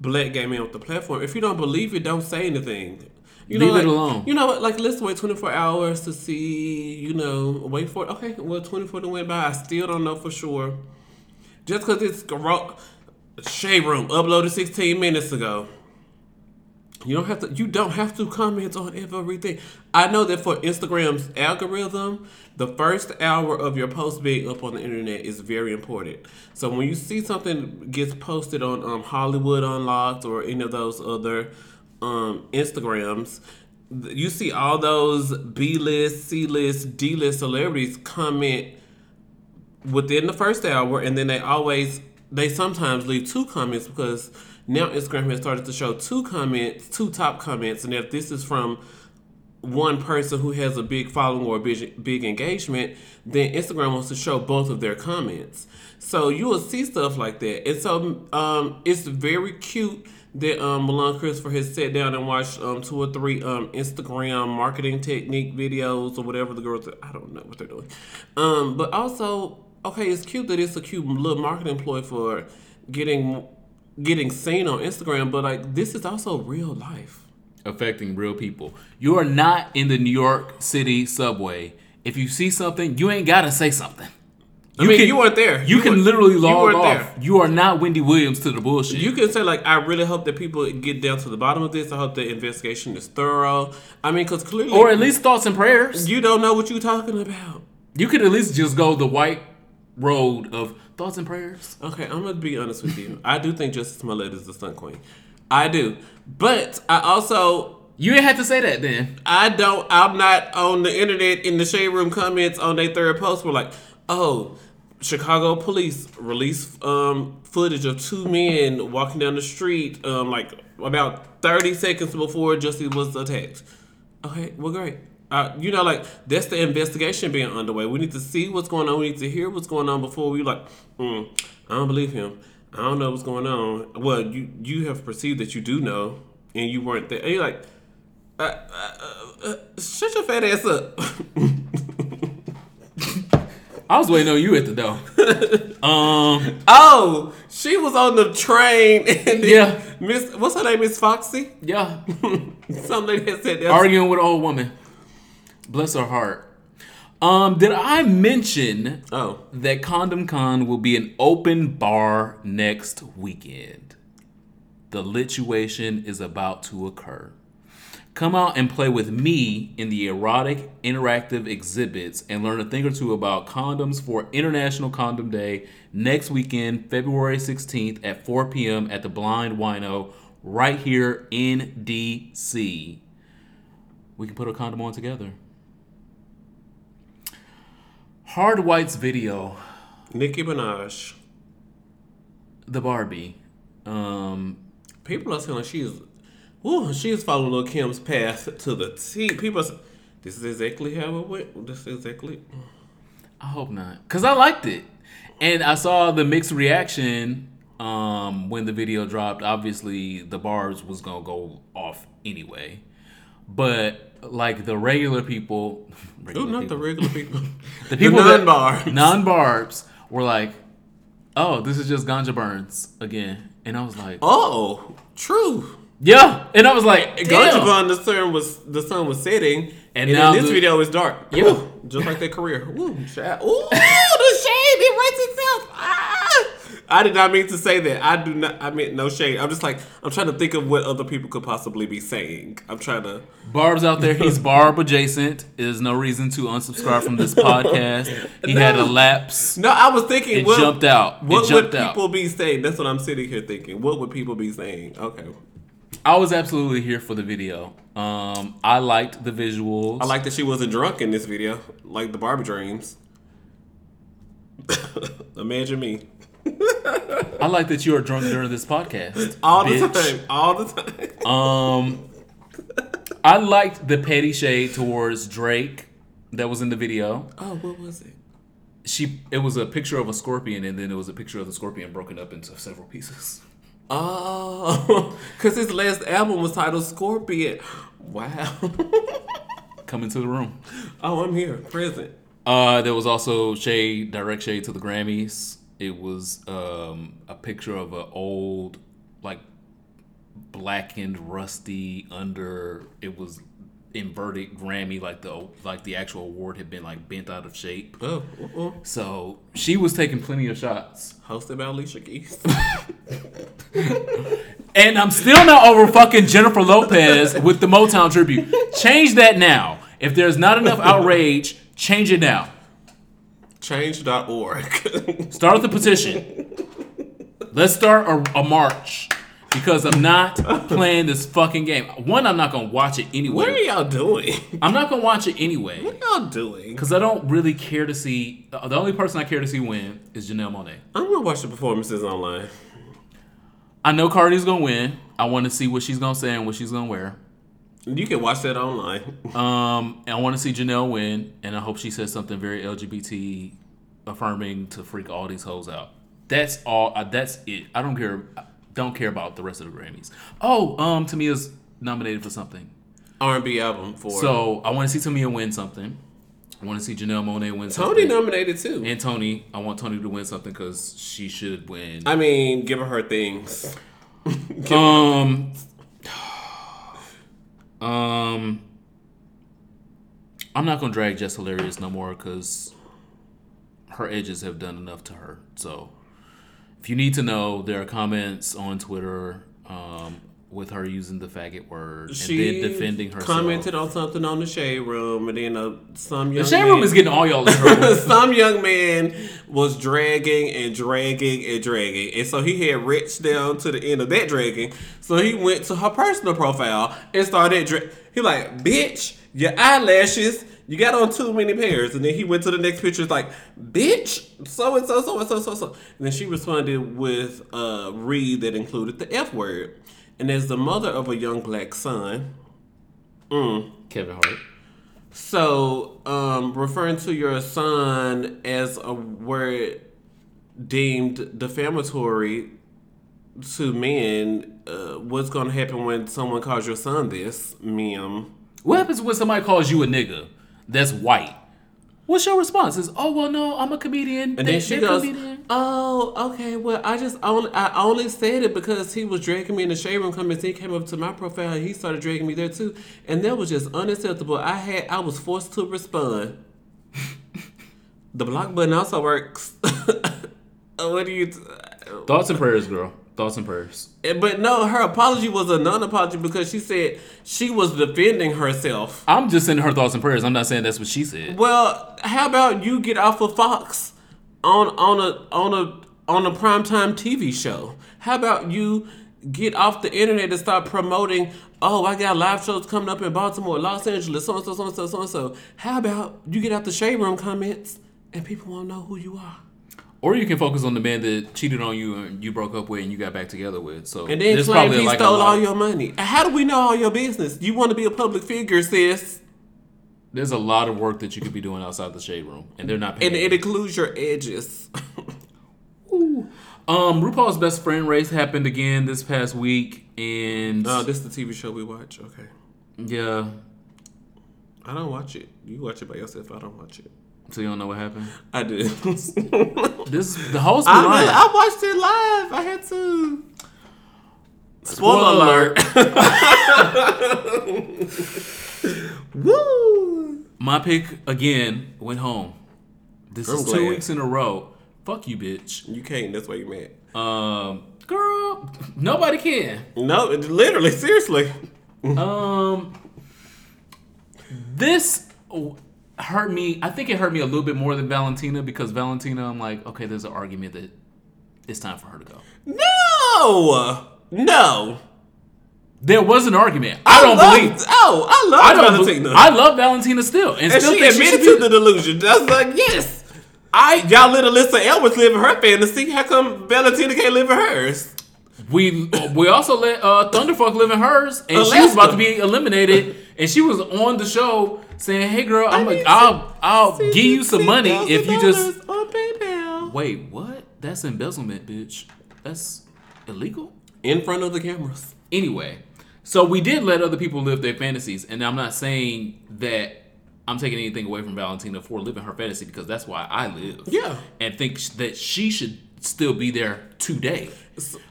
black gay man with the platform, if you don't believe it, don't say anything. Leave it alone. Let's wait 24 hours to see, wait for it. Okay, well, 24 went by. I still don't know for sure. Just because it's Shade Room uploaded 16 minutes ago. You don't have to comment on everything. I know that for Instagram's algorithm, the first hour of your post being up on the internet is very important. So when you see something gets posted on Hollywood Unlocked or any of those other Instagrams, you see all those B-list, C-list, D-list celebrities comment within the first hour, and then they sometimes leave two comments because now Instagram has started to show two top comments. And if this is from one person who has a big following or a big engagement, then Instagram wants to show both of their comments. So you will see stuff like that. And so it's very cute that Milan Christopher has sat down and watched 2 or 3 Instagram marketing technique videos or whatever the girls are, I don't know what they're doing. But also, okay, it's cute that it's a cute little marketing ploy for getting seen on Instagram, but like this is also real life. Affecting real people. You are not in the New York City subway. If you see something, you ain't gotta say something. You weren't there. You can literally log off. There. You are not Wendy Williams to the bullshit. You can say, like, I really hope that people get down to the bottom of this. I hope the investigation is thorough. I mean, because clearly... Or at least thoughts and prayers. You don't know what you're talking about. You could at least just go the white road of thoughts and prayers. Okay, I'm going to be honest with you. I do think Jussie Smollett is the stunt queen. I do. But I also... You didn't have to say that then. I'm not on the internet in the Shade Room comments on their third post. We're like... Oh, Chicago police released footage of 2 men walking down the street like about 30 seconds before Jussie was attacked. Okay, well, great. That's the investigation being underway. We need to see what's going on. We need to hear what's going on before we I don't believe him. I don't know what's going on. Well, you have perceived that you do know and you weren't there. And you're like, shut your fat ass up. I was waiting on you at the door. Oh, she was on the train. And yeah. What's her name? Miss Foxy? Yeah. Somebody that said that. Arguing with an old woman. Bless her heart. Did I mention that Condom Con will be an open bar next weekend? The lituation is about to occur. Come out and play with me in the erotic interactive exhibits and learn a thing or two about condoms for International Condom Day next weekend, February 16th at 4 p.m. at the Blind Wino right here in D.C. We can put a condom on together. Hard White's video. Nicki Minaj. The Barbie. People are saying she is following Lil' Kim's path to the T. People say, this is exactly how it went. I hope not. Because I liked it. And I saw the mixed reaction when the video dropped. Obviously, the bars was going to go off anyway. But, like, the regular people... the regular people. The people the non-barbs. Non-barbs were like, oh, this is just Ganja Burns again. And I was like... Oh, true. Yeah, and I was like, Ganja, the sun was setting, and now in this video is dark. Yeah, ooh, just like their career. Ooh, the shade, it writes itself. Ah! I did not mean to say that. I meant no shade. I'm just like, I'm trying to think of what other people could possibly be saying. I'm trying to. Barb's out there. He's Barb adjacent. There's no reason to unsubscribe from this podcast. He had a lapse. No, I was thinking. It jumped out. What would people be saying? That's what I'm sitting here thinking. What would people be saying? Okay. I was absolutely here for the video. I liked the visuals. I liked that she wasn't drunk in this video, like the Barbie dreams. Imagine me. I like that you are drunk during this podcast. All the time. I liked the petty shade towards Drake that was in the video. Oh, what was it? It was a picture of a scorpion, and then it was a picture of the scorpion broken up into several pieces. Oh, because his last album was titled Scorpion. Wow. Come into the room. Oh, I'm here. Present. There was also direct shade to the Grammys. It was a picture of an old, like, blackened, rusty, it was inverted Grammy, like the actual award had been, like, bent out of shape. Oh, so she was taking plenty of shots. Hosted by Alicia Keys. And I'm still not over fucking Jennifer Lopez with the Motown tribute. Change that now. If there's not enough outrage, change it now. Change.org. Start the petition. Let's start a march. Because I'm not playing this fucking game. One, I'm not going to watch it anyway. What are y'all doing? I'm not going to watch it anyway. What are y'all doing? Because I don't really care to see... The only person I care to see win is Janelle Monáe. I'm going to watch the performances online. I know Cardi's going to win. I want to see what she's going to say and what she's going to wear. You can watch that online. And I want to see Janelle win, and I hope she says something very LGBT affirming to freak all these hoes out. That's all. That's it. I don't care. Don't care about the rest of the Grammys. Oh, Tamia's nominated for something. R&B album for. So I want to see Tamia win something. I want to see Janelle Monáe win something. Tony nominated too. And Tony, I want Tony to win something because she should win. I mean, give her her things. I'm not gonna drag Jess Hilarious no more because her edges have done enough to her. So, if you need to know, there are comments on Twitter with her using the faggot word she and then defending herself. Commented on something on the Shade Room, and then some young. The Shade Room is getting all y'all in trouble. Some young man was dragging, and so he had reached down to the end of that dragging. So he went to her personal profile and started dragging. He like, bitch, your eyelashes. You got on too many pairs. And then he went to the next picture. It's like, bitch, so-and-so. And then she responded with a read that included the F word. And as the mother of a young black son. Kevin Hart. So, referring to your son as a word deemed defamatory to men, what's going to happen when someone calls your son this, ma'am? What happens when somebody calls you a nigga? That's white. What's your response? Is, oh, well, no, I'm a comedian. And then she goes, comedian. Oh, okay, well, I only said it because he was dragging me in the Shade Room comments. He came up to my profile and he started dragging me there too. And that was just unacceptable. I was forced to respond. The block button also works. What do you... Thoughts and prayers, girl. Thoughts and prayers. But no, her apology was a non-apology because she said she was defending herself. I'm just sending her thoughts and prayers. I'm not saying that's what she said. Well, how about you get off of Fox on a primetime TV show? How about you get off the internet and start promoting, oh, I got live shows coming up in Baltimore, Los Angeles, so-and-so. How about you get out the Shade Room comments and people won't know who you are? Or you can focus on the man that cheated on you and you broke up with and you got back together with. So and then claim he stole all your money. How do we know all your business? You want to be a public figure, sis. There's a lot of work that you could be doing outside the Shade Room. And they're not paying. And it includes your edges. Ooh. RuPaul's Best Friend race happened again this past week. And oh, this is the TV show we watch? Okay. Yeah. I don't watch it. You watch it by yourself. I don't watch it. So you don't know what happened? I did. This the host. I watched it live. I had to. Spoiler alert. Woo! My pick again went home. This girl is glad. 2 weeks in a row. Fuck you, bitch. You can't. That's why you mad. Girl, nobody can. No, literally, seriously. This. Hurt me. I think it hurt me a little bit more than Valentina because Valentina, I'm like, okay, there's an argument that it's time for her to go. No. There was an argument. I don't believe. Oh, I love Valentina. I love Valentina still, and still she admitted to the delusion. I was like, yes, y'all let Alyssa Edwards live in her fantasy. How come Valentina can't live in hers? We also let Thunderfuck live in hers, and Alaska. She was about to be eliminated, and she was on the show saying, "Hey, girl, I'll give you some money if you just on PayPal." Wait, what? That's embezzlement, bitch. That's illegal in front of the cameras. Anyway, so we did let other people live their fantasies, and I'm not saying that I'm taking anything away from Valentina for living her fantasy because that's why I live. Yeah, and think that she should still be there today.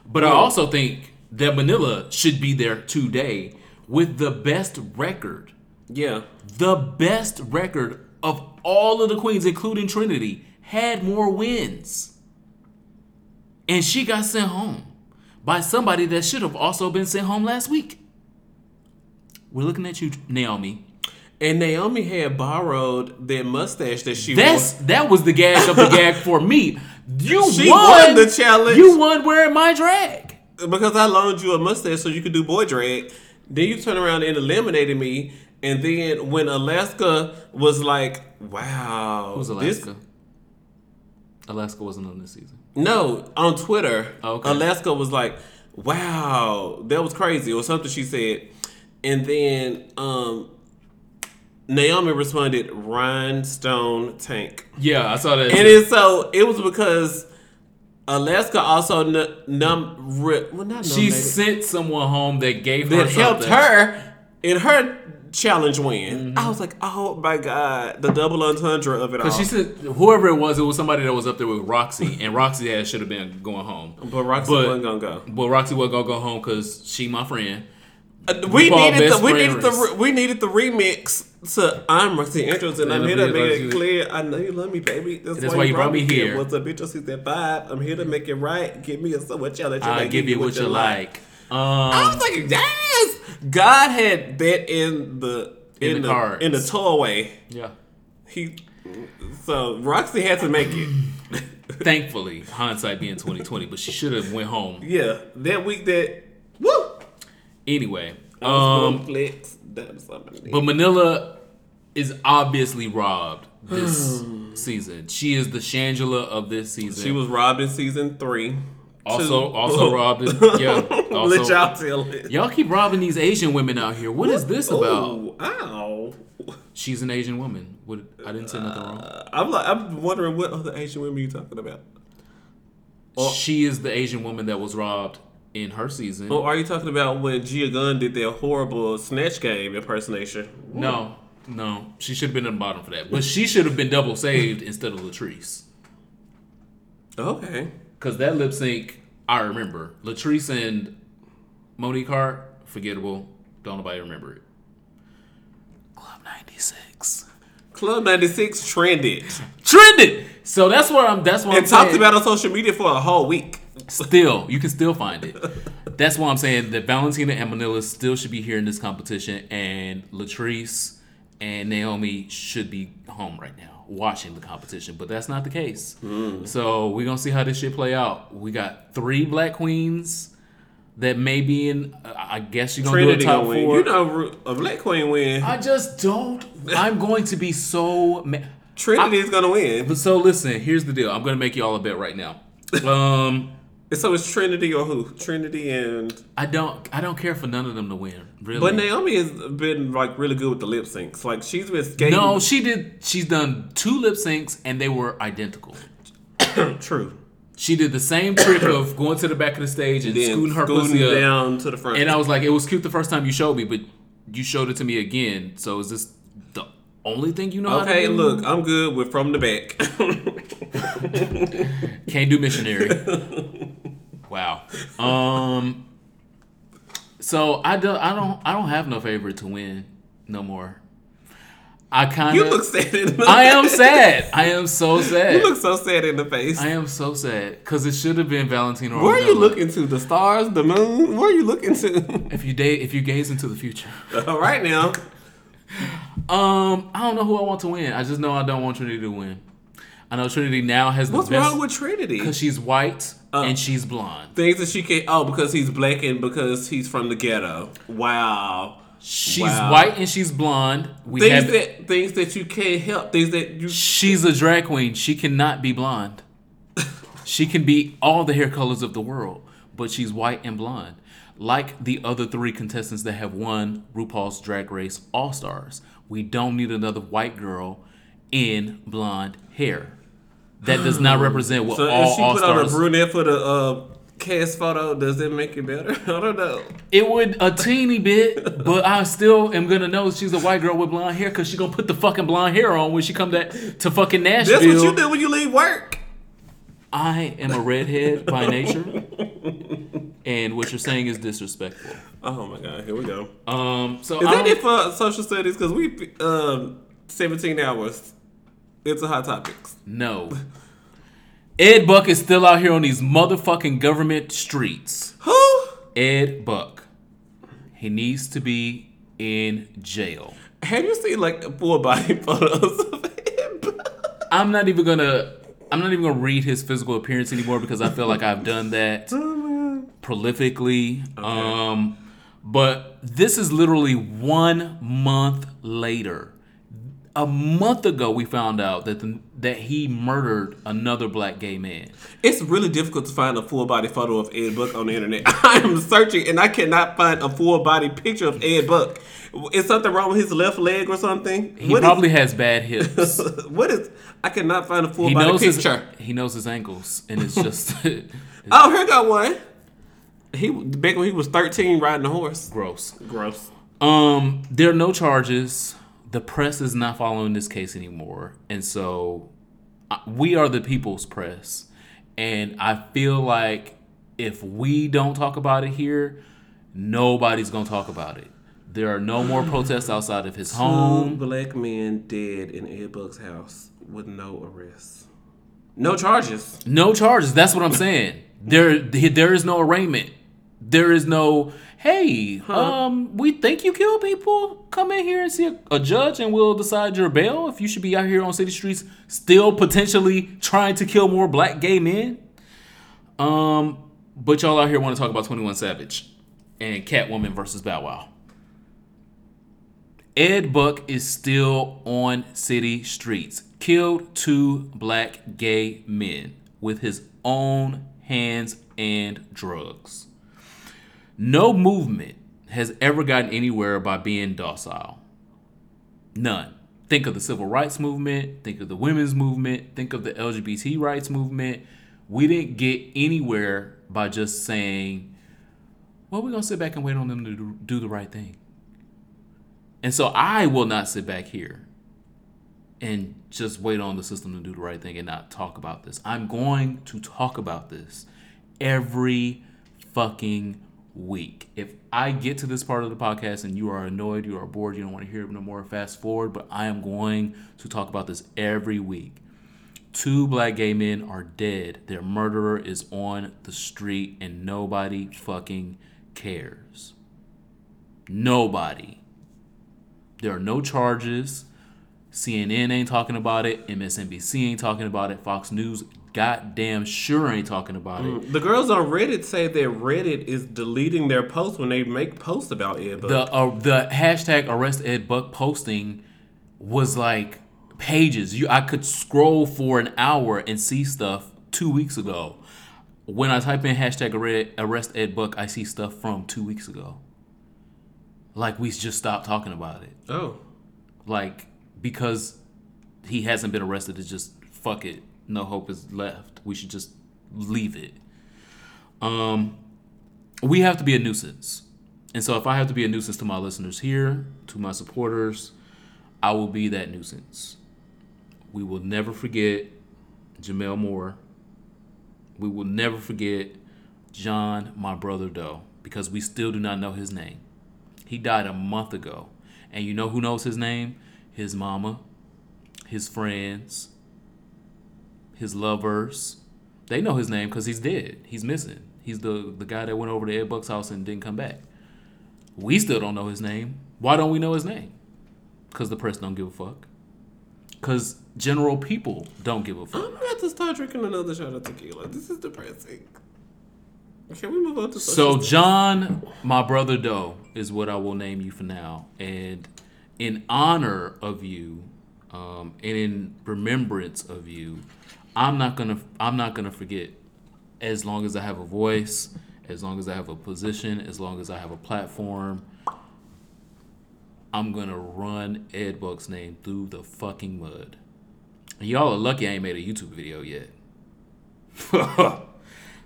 But I also think that Manila should be there today with the best record. Yeah. The best record of all of the queens, including Trinity, had more wins. And she got sent home by somebody that should have also been sent home last week. We're looking at you, Naomi. And Naomi had borrowed that mustache that she wore. That was the gag of the gag for me. She won the challenge. You won wearing my drag. Because I loaned you a mustache so you could do boy drag. Then you turn around and eliminated me. And then when Alaska was like, wow. Who's Alaska? Alaska wasn't on this season. No, on Twitter. Okay. Alaska was like, wow, that was crazy. Or something she said. And then Naomi responded, "Rhinestone tank." Yeah, I saw that. And then, so it was because Alaska also sent someone home that gave her something. That helped her in her challenge win. Mm-hmm. I was like, oh my God, the double entendre of it all. Because she said, whoever it was somebody that was up there with Roxy, and Roxy should have been going home. But Roxy wasn't going to go. But Roxy wasn't going to go home because she my friend. We needed the remix to I'm Roxy Andrews, and I made it clear. I know you love me, baby. That's why you brought me here. What's up, bitch? I see that vibe. I'm here to make it right. Give me a so much y'all that you like. I'll give you what you like. I was like, yes! God had that in the cards. In the tollway. Yeah. So Roxy had to make it. Thankfully, hindsight being 2020, but she should have went home. Yeah. That week that woo. Anyway, but Manila is obviously robbed this season. She is the Shangela of this season. She was robbed in season 3. Also robbed in, yeah. Also, let y'all tell it. Y'all keep robbing these Asian women out here. What is this about? Ow! She's an Asian woman. I didn't say nothing wrong. I'm wondering what other Asian women you talking about. She is the Asian woman that was robbed in her season. Oh, are you talking about when Gia Gunn did that horrible Snatch Game impersonation? Ooh. No. She should have been at the bottom for that. But she should have been double saved instead of Latrice. Okay. Because that lip sync, I remember. Latrice and Monique Hart, forgettable. Don't nobody remember it. Club 96. Club 96 trended. So that's what I'm saying. It talked about on social media for a whole week. Still, you can still find it. That's why I'm saying that Valentina and Manila still should be here in this competition, and Latrice and Naomi should be home right now watching the competition, but that's not the case. So we're going to see how this shit play out. We got 3 black queens that may be in, I guess you're going to do a top 4. You know, a black queen win. I just don't. I'm going to be so mad. Trinity is going to win. But so listen, here's the deal. I'm going to make you all a bet right now. So it's Trinity or who? Trinity and I don't care for none of them to win, really. But Naomi has been like really good with the lip syncs. Like she's been skating. No, she's done 2 lip syncs and they were identical. True. She did the same trick of going to the back of the stage and scooting her pussy up down to the front. And I was like, it was cute the first time you showed me, but you showed it to me again. So is this the only thing you know how to do? Okay, look, I'm good with from the back. Can't do missionary. Wow. So I don't have no favorite to win no more. You look sad in the face. I am sad. I am so sad. You look so sad in the face. I am so sad. Because it should have been Valentina or Where Manila. Are you looking to? The stars? The moon? Where are you looking to? If you gaze into the future. All right now. I don't know who I want to win. I just know I don't want Trinity to win. I know Trinity now has the best. What's wrong with Trinity? Because she's white and she's blonde. Things that she can't. Oh, because he's black and because he's from the ghetto. Wow. She's white and she's blonde. Things that you can't help. Things that you. She's a drag queen. She cannot be blonde. She can be all the hair colors of the world, but she's white and blonde. Like the other 3 contestants that have won RuPaul's Drag Race All-Stars. We don't need another white girl in blonde hair. That does not represent what all All-Stars... So if she put on a brunette for the cast photo, does that make it better? I don't know. It would a teeny bit, but I still am going to know she's a white girl with blonde hair because she's going to put the fucking blonde hair on when she comes to fucking Nashville. That's what you do when you leave work. I am a redhead by nature. And what you're saying is disrespectful. Oh my God, here we go. Is that it for social studies? Because we 17 hours. It's a hot topics. No. Ed Buck is still out here on these motherfucking government streets. Who? Ed Buck. He needs to be in jail. Have you seen like full body photos of Ed Buck? I'm not even gonna read his physical appearance anymore because I feel like I've done that. Prolifically. Okay. But this is literally 1 month later. A month ago, we found out that that he murdered another black gay man. It's really difficult to find a full body photo of Ed Buck on the internet. I am searching and I cannot find a full body picture of Ed Buck. Is something wrong with his left leg or something? He probably has bad hips. I cannot find a full body picture. He knows his ankles, and it's just. Oh, here got one. He back when he was 13, riding a horse. Gross. There are no charges. The press is not following this case anymore. And so we are the people's press. And I feel like if we don't talk about it here, nobody's going to talk about it. There are no more protests outside of his home. 2 black men dead in Ed Buck's house with no arrests. No charges. No charges. That's what I'm saying. There is no arraignment. There is no, hey, we think you kill people. Come in here and see a judge and we'll decide your bail if you should be out here on city streets still potentially trying to kill more black gay men. But y'all out here want to talk about 21 Savage and Catwoman versus Bow Wow. Ed Buck is still on city streets. Killed 2 black gay men with his own hands and drugs. No movement has ever gotten anywhere by being docile. None. Think of the civil rights movement. Think of the women's movement. Think of the LGBT rights movement. We didn't get anywhere by just saying, well, we're going to sit back and wait on them to do the right thing. And so I will not sit back here and just wait on the system to do the right thing and not talk about this. I'm going to talk about this every fucking week. If I get to this part of the podcast and you are annoyed, you are bored, you don't want to hear it no more, fast forward, but I am going to talk about this every week. 2 black gay men are dead. Their murderer is on the street and nobody fucking cares. Nobody. There are no charges. CNN ain't talking about it. MSNBC ain't talking about it. Fox News goddamn sure ain't talking about it. The girls on Reddit say that Reddit is deleting their posts when they make posts about Ed Buck. The hashtag arrest Ed Buck posting was like pages. I could scroll for an hour and see stuff 2 weeks ago. When I type in hashtag arrest Ed Buck, I see stuff from 2 weeks ago. Like we just stopped talking about it. Oh. Like because he hasn't been arrested, it's just fuck it. No hope is left. We should just leave it. We have to be a nuisance. And so if I have to be a nuisance to my listeners here, to my supporters, I will be that nuisance. We will never forget Jamel Moore. We will never forget John, my brother Doe, because we still do not know his name. He died a month ago. And you know who knows his name? His mama, his friends, his lovers. They know his name because he's dead. He's missing. He's the guy that went over to Ed Buck's house and didn't come back. We still don't know his name. Why don't we know his name? Because the press don't give a fuck. Because general people don't give a fuck. I'm about to start drinking another shot of tequila. This is depressing. Can we move on to social? So John, my brother Doe, is what I will name you for now. And in honor of you, and in remembrance of you, I'm not gonna forget. As long as I have a voice, as long as I have a position, as long as I have a platform, I'm gonna run Ed Buck's name through the fucking mud. And y'all are lucky I ain't made a YouTube video yet.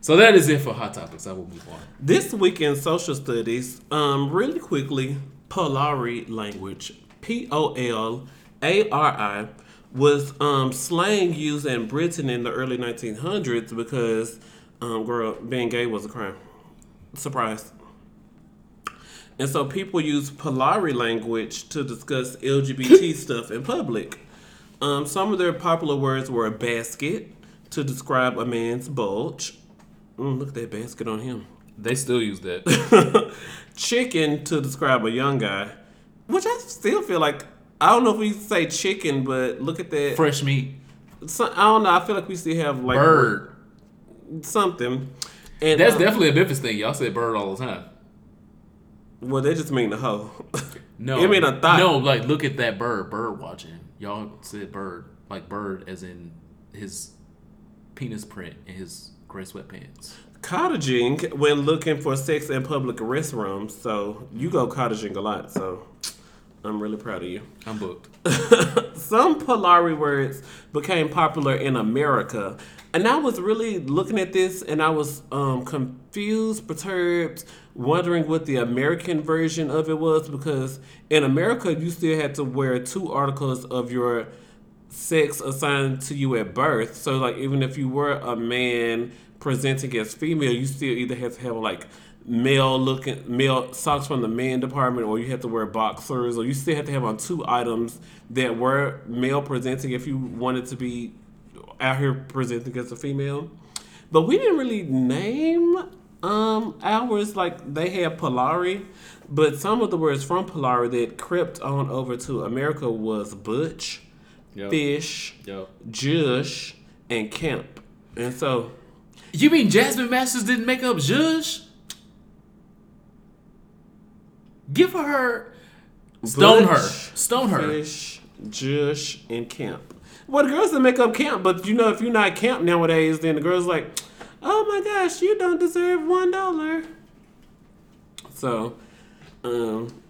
So that is it for Hot Topics. I will move on. This week in social studies, really quickly, Polari language, Polari, was slang used in Britain in the early 1900s because, girl, being gay was a crime. Surprise. And so people use Polari language to discuss LGBT stuff in public. Some of their popular words were a basket to describe a man's bulge. Look at that basket on him. They still use that. Chicken to describe a young guy, which I still feel like, I don't know if we say chicken, but look at that. Fresh meat. So, I don't know. I feel like we still have like... Bird. Something. And that's definitely a Memphis thing. Y'all say bird all the time. Well, they just mean the hoe. No. It mean a thought. No, like look at that bird. Bird watching. Y'all said bird, like bird as in his penis print and his gray sweatpants. Cottaging when looking for sex in public restrooms. So you go cottaging a lot. So I'm really proud of you. I'm booked. Some Polari words became popular in America. And I was really looking at this and I was confused, perturbed, wondering what the American version of it was, because in America you still had to wear two articles of your sex assigned to you at birth. So like even if you were a man presenting as female, you still either had to have like male socks from the man department, or you have to wear boxers, or you still have to have on two items that were male presenting if you wanted to be out here presenting as a female. But we didn't really name ours. Like they had Polari, but some of the words from Polari that crept on over to America was butch, yep, fish, yep, jush, and camp. And so you mean Jasmine Masters didn't make up jush? Give her, stone her. Fish, jush, and camp. Well, the girls that make up camp, but you know, if you're not camp nowadays, then the girls like, oh my gosh, you don't deserve $1. So,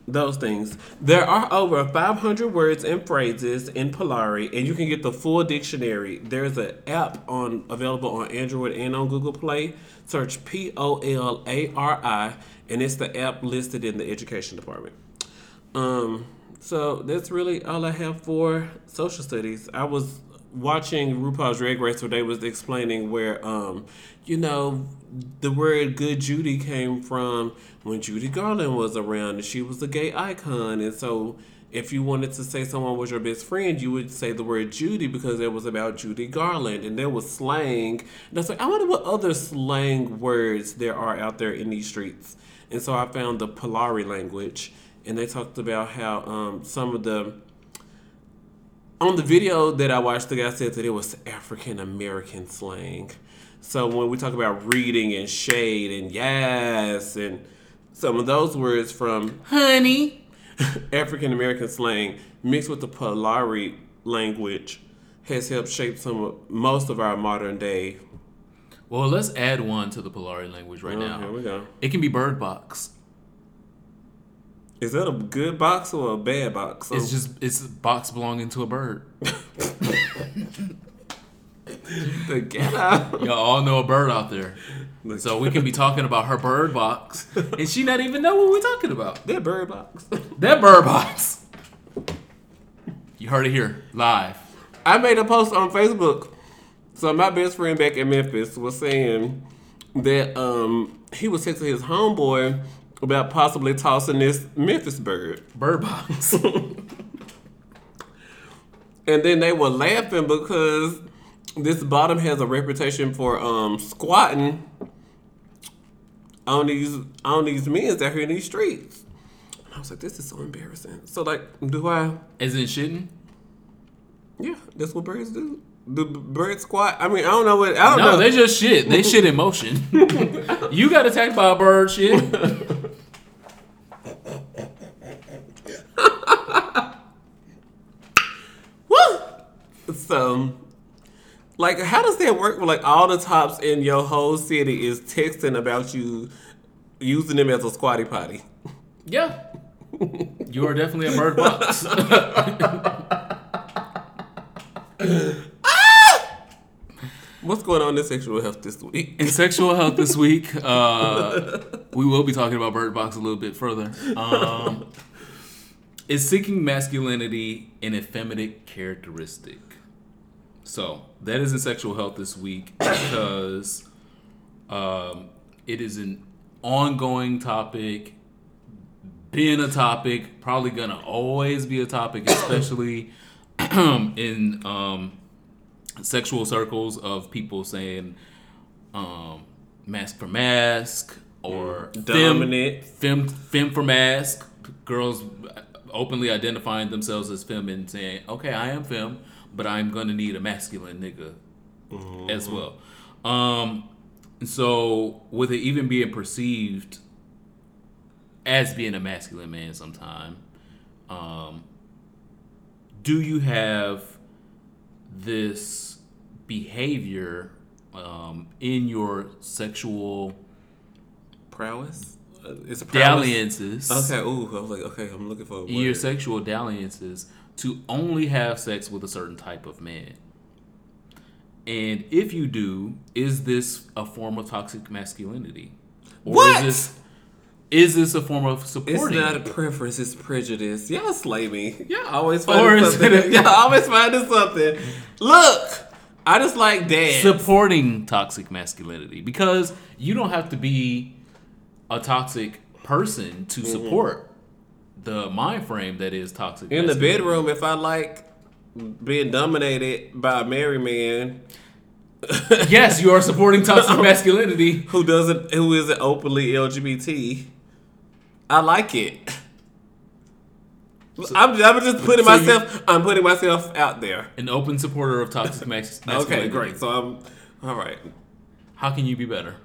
those things. There are over 500 words and phrases in Polari, and you can get the full dictionary. There's an app available on Android and on Google Play. Search Polari. And it's the app listed in the education department. So that's really all I have for social studies. I was watching RuPaul's Drag Race where they was explaining where, the word Good Judy came from when Judy Garland was around and she was a gay icon. And so if you wanted to say someone was your best friend, you would say the word Judy because it was about Judy Garland. And there was slang. And I was like, I wonder what other slang words there are out there in these streets. And so I found the Polari language, and they talked about how on the video that I watched, the guy said that it was African-American slang. So when we talk about reading and shade and yes and some of those words from honey, African-American slang mixed with the Polari language has helped shape most of our modern day. Well, let's add one to the Polari language now. Here we go. It can be bird box. Is that a good box or a bad box? It's it's a box belonging to a bird. The get out. Y'all all know a bird out there. So we can be talking about her bird box and she not even know what we're talking about. That bird box. That bird box. You heard it here, live. I made a post on Facebook. So my best friend back in Memphis was saying that he was texting his homeboy about possibly tossing this Memphis bird box. And then they were laughing because this bottom has a reputation for squatting on these men out here in these streets. And I was like, this is so embarrassing. So like, do I? As in shitting? Yeah, that's what birds do. The bird squat. I mean, I don't know. No, they just shit. They shit in motion. You got attacked by a bird shit. Woo! So, like, how does that work? Like, all the tops in your whole city is texting about you using them as a squatty potty. Yeah. You are definitely a bird box. What's going on in sexual health this week? In sexual health this week, we will be talking about Bird Box a little bit further. It's seeking masculinity an effeminate characteristic. So, that is in sexual health this week because it is an ongoing topic, been a topic, probably going to always be a topic, especially in... sexual circles of people saying mask for mask or dominant fem for mask, girls openly identifying themselves as fem and saying, okay, I am fem, but I'm gonna need a masculine nigga as well. So with it even being perceived as being a masculine man sometime, do you have this behavior in your sexual prowess? It's a prowess. Dalliances. Okay, ooh, I was like, okay, I'm looking for a word. Your sexual dalliances to only have sex with a certain type of man. And if you do, is this a form of toxic masculinity? Or what? Is this a form of supporting? It's not a preference, it's prejudice. Y'all slay me. Y'all always find something. Y'all always find something. Look, I just like that. Supporting toxic masculinity. Because you don't have to be a toxic person to support the mind frame that is toxic in the bedroom. If I like being dominated by a married man, yes, you are supporting toxic masculinity. Who isn't openly LGBT? I like it. So, I'm just putting I'm putting myself out there. An open supporter of toxic masculinity. Okay, great. So I'm all right. How can you be better?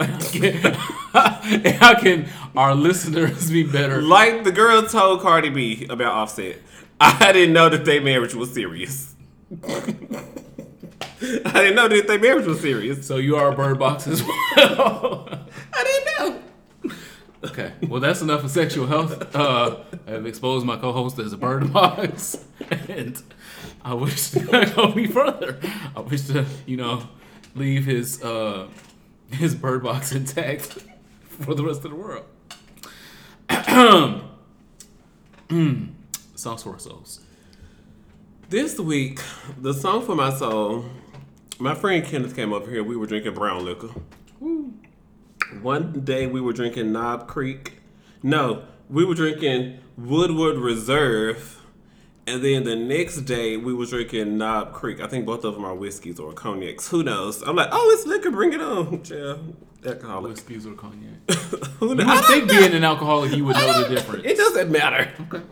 How can our listeners be better? Like the girl told Cardi B about Offset. I didn't know that their marriage was serious. So you are a bird box as well. I didn't know. Okay. Well, that's enough of sexual health. I've exposed my co-host as a bird box. And I wish to go any further. I wish to, leave his bird box intact for the rest of the world. Songs for our souls. This week, the song for my soul, my friend Kenneth came over here. We were drinking brown liquor. Woo. One day we were drinking Knob Creek. No, we were drinking Woodward Reserve. And then the next day, we were drinking Knob Creek. I think both of them are whiskeys or cognacs. Who knows? I'm like, oh, it's liquor. Bring it on. Yeah. Alcoholic. Whiskeys or cognac. Who knows? I think being an alcoholic, you would know the difference. It doesn't matter. Okay.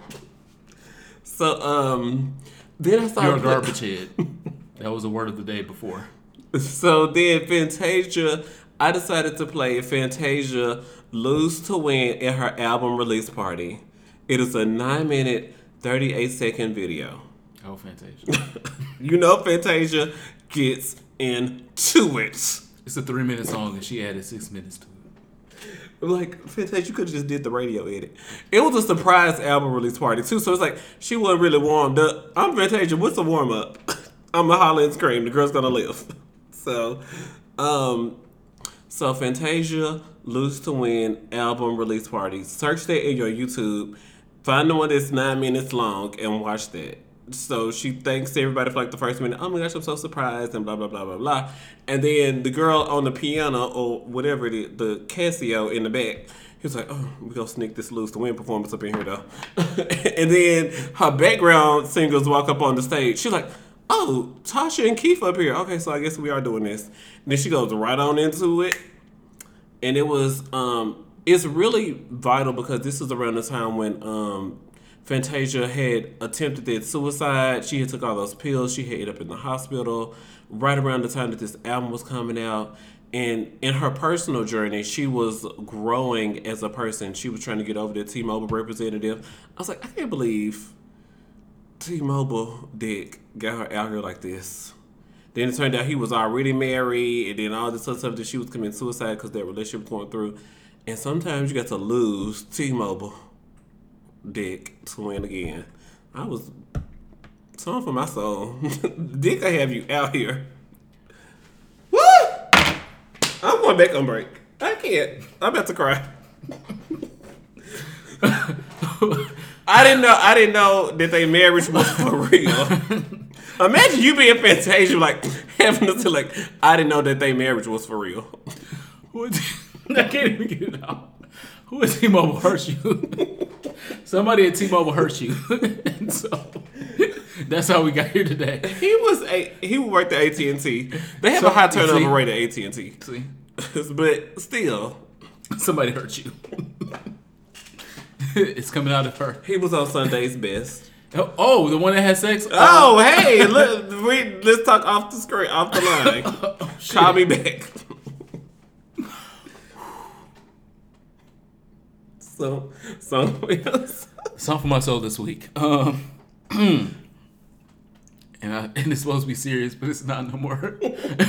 So, then I started... You're a garbage head. That was the word of the day before. So then Fantasia... I decided to play Fantasia Lose to Win at her album release party. It is a 9-minute... 38-second video. Oh, Fantasia. Fantasia gets into it. It's a 3-minute song, and she added 6 minutes to it. Like, Fantasia, you could have just did the radio edit. It was a surprise album release party, too, so it's like, she wasn't really warmed up. I'm Fantasia, what's a warm-up? I'm a holler and scream. The girl's gonna live. So Fantasia Lose to Win album release party. Search that in your YouTube. Find the one that's 9 minutes long and watch that. So she thanks everybody for like the first minute. Oh my gosh, I'm so surprised and blah, blah, blah, blah, blah. And then the girl on the piano or whatever, the Casio in the back, he was like, oh, we're going to sneak this Lose to Win performance up in here though. And then her background singers walk up on the stage. She's like, oh, Tasha and Keith up here. Okay, so I guess we are doing this. And then she goes right on into it. And it was... It's really vital because this is around the time when Fantasia had attempted suicide. She had took all those pills. She had ended up in the hospital right around the time that this album was coming out. And in her personal journey, she was growing as a person. She was trying to get over the T-Mobile representative. I was like, I can't believe T-Mobile dick got her out here like this. Then it turned out he was already married. And then all this other stuff that she was committing suicide because that relationship was going through. And sometimes you got to lose T-Mobile dick to win again. I was song for my soul. Dick, I have you out here. Woo! I'm going back on break. I can't. I'm about to cry. I didn't know that their marriage was for real. Imagine you being Fantasia, like having to like. I didn't know that their marriage was for real. What? I can't even get it out. Who at T-Mobile hurts you? Somebody at T-Mobile hurts you. And so that's how we got here today. He worked at AT&T. They have a high turnover rate at AT&T. See? But still. Somebody hurt you. It's coming out of her. He was on Sunday's Best. Oh, the one that had sex? Oh, hey. Let's talk off the screen, off the line. Oh, call me back. Song for my soul this week. And it's supposed to be serious, but it's not no more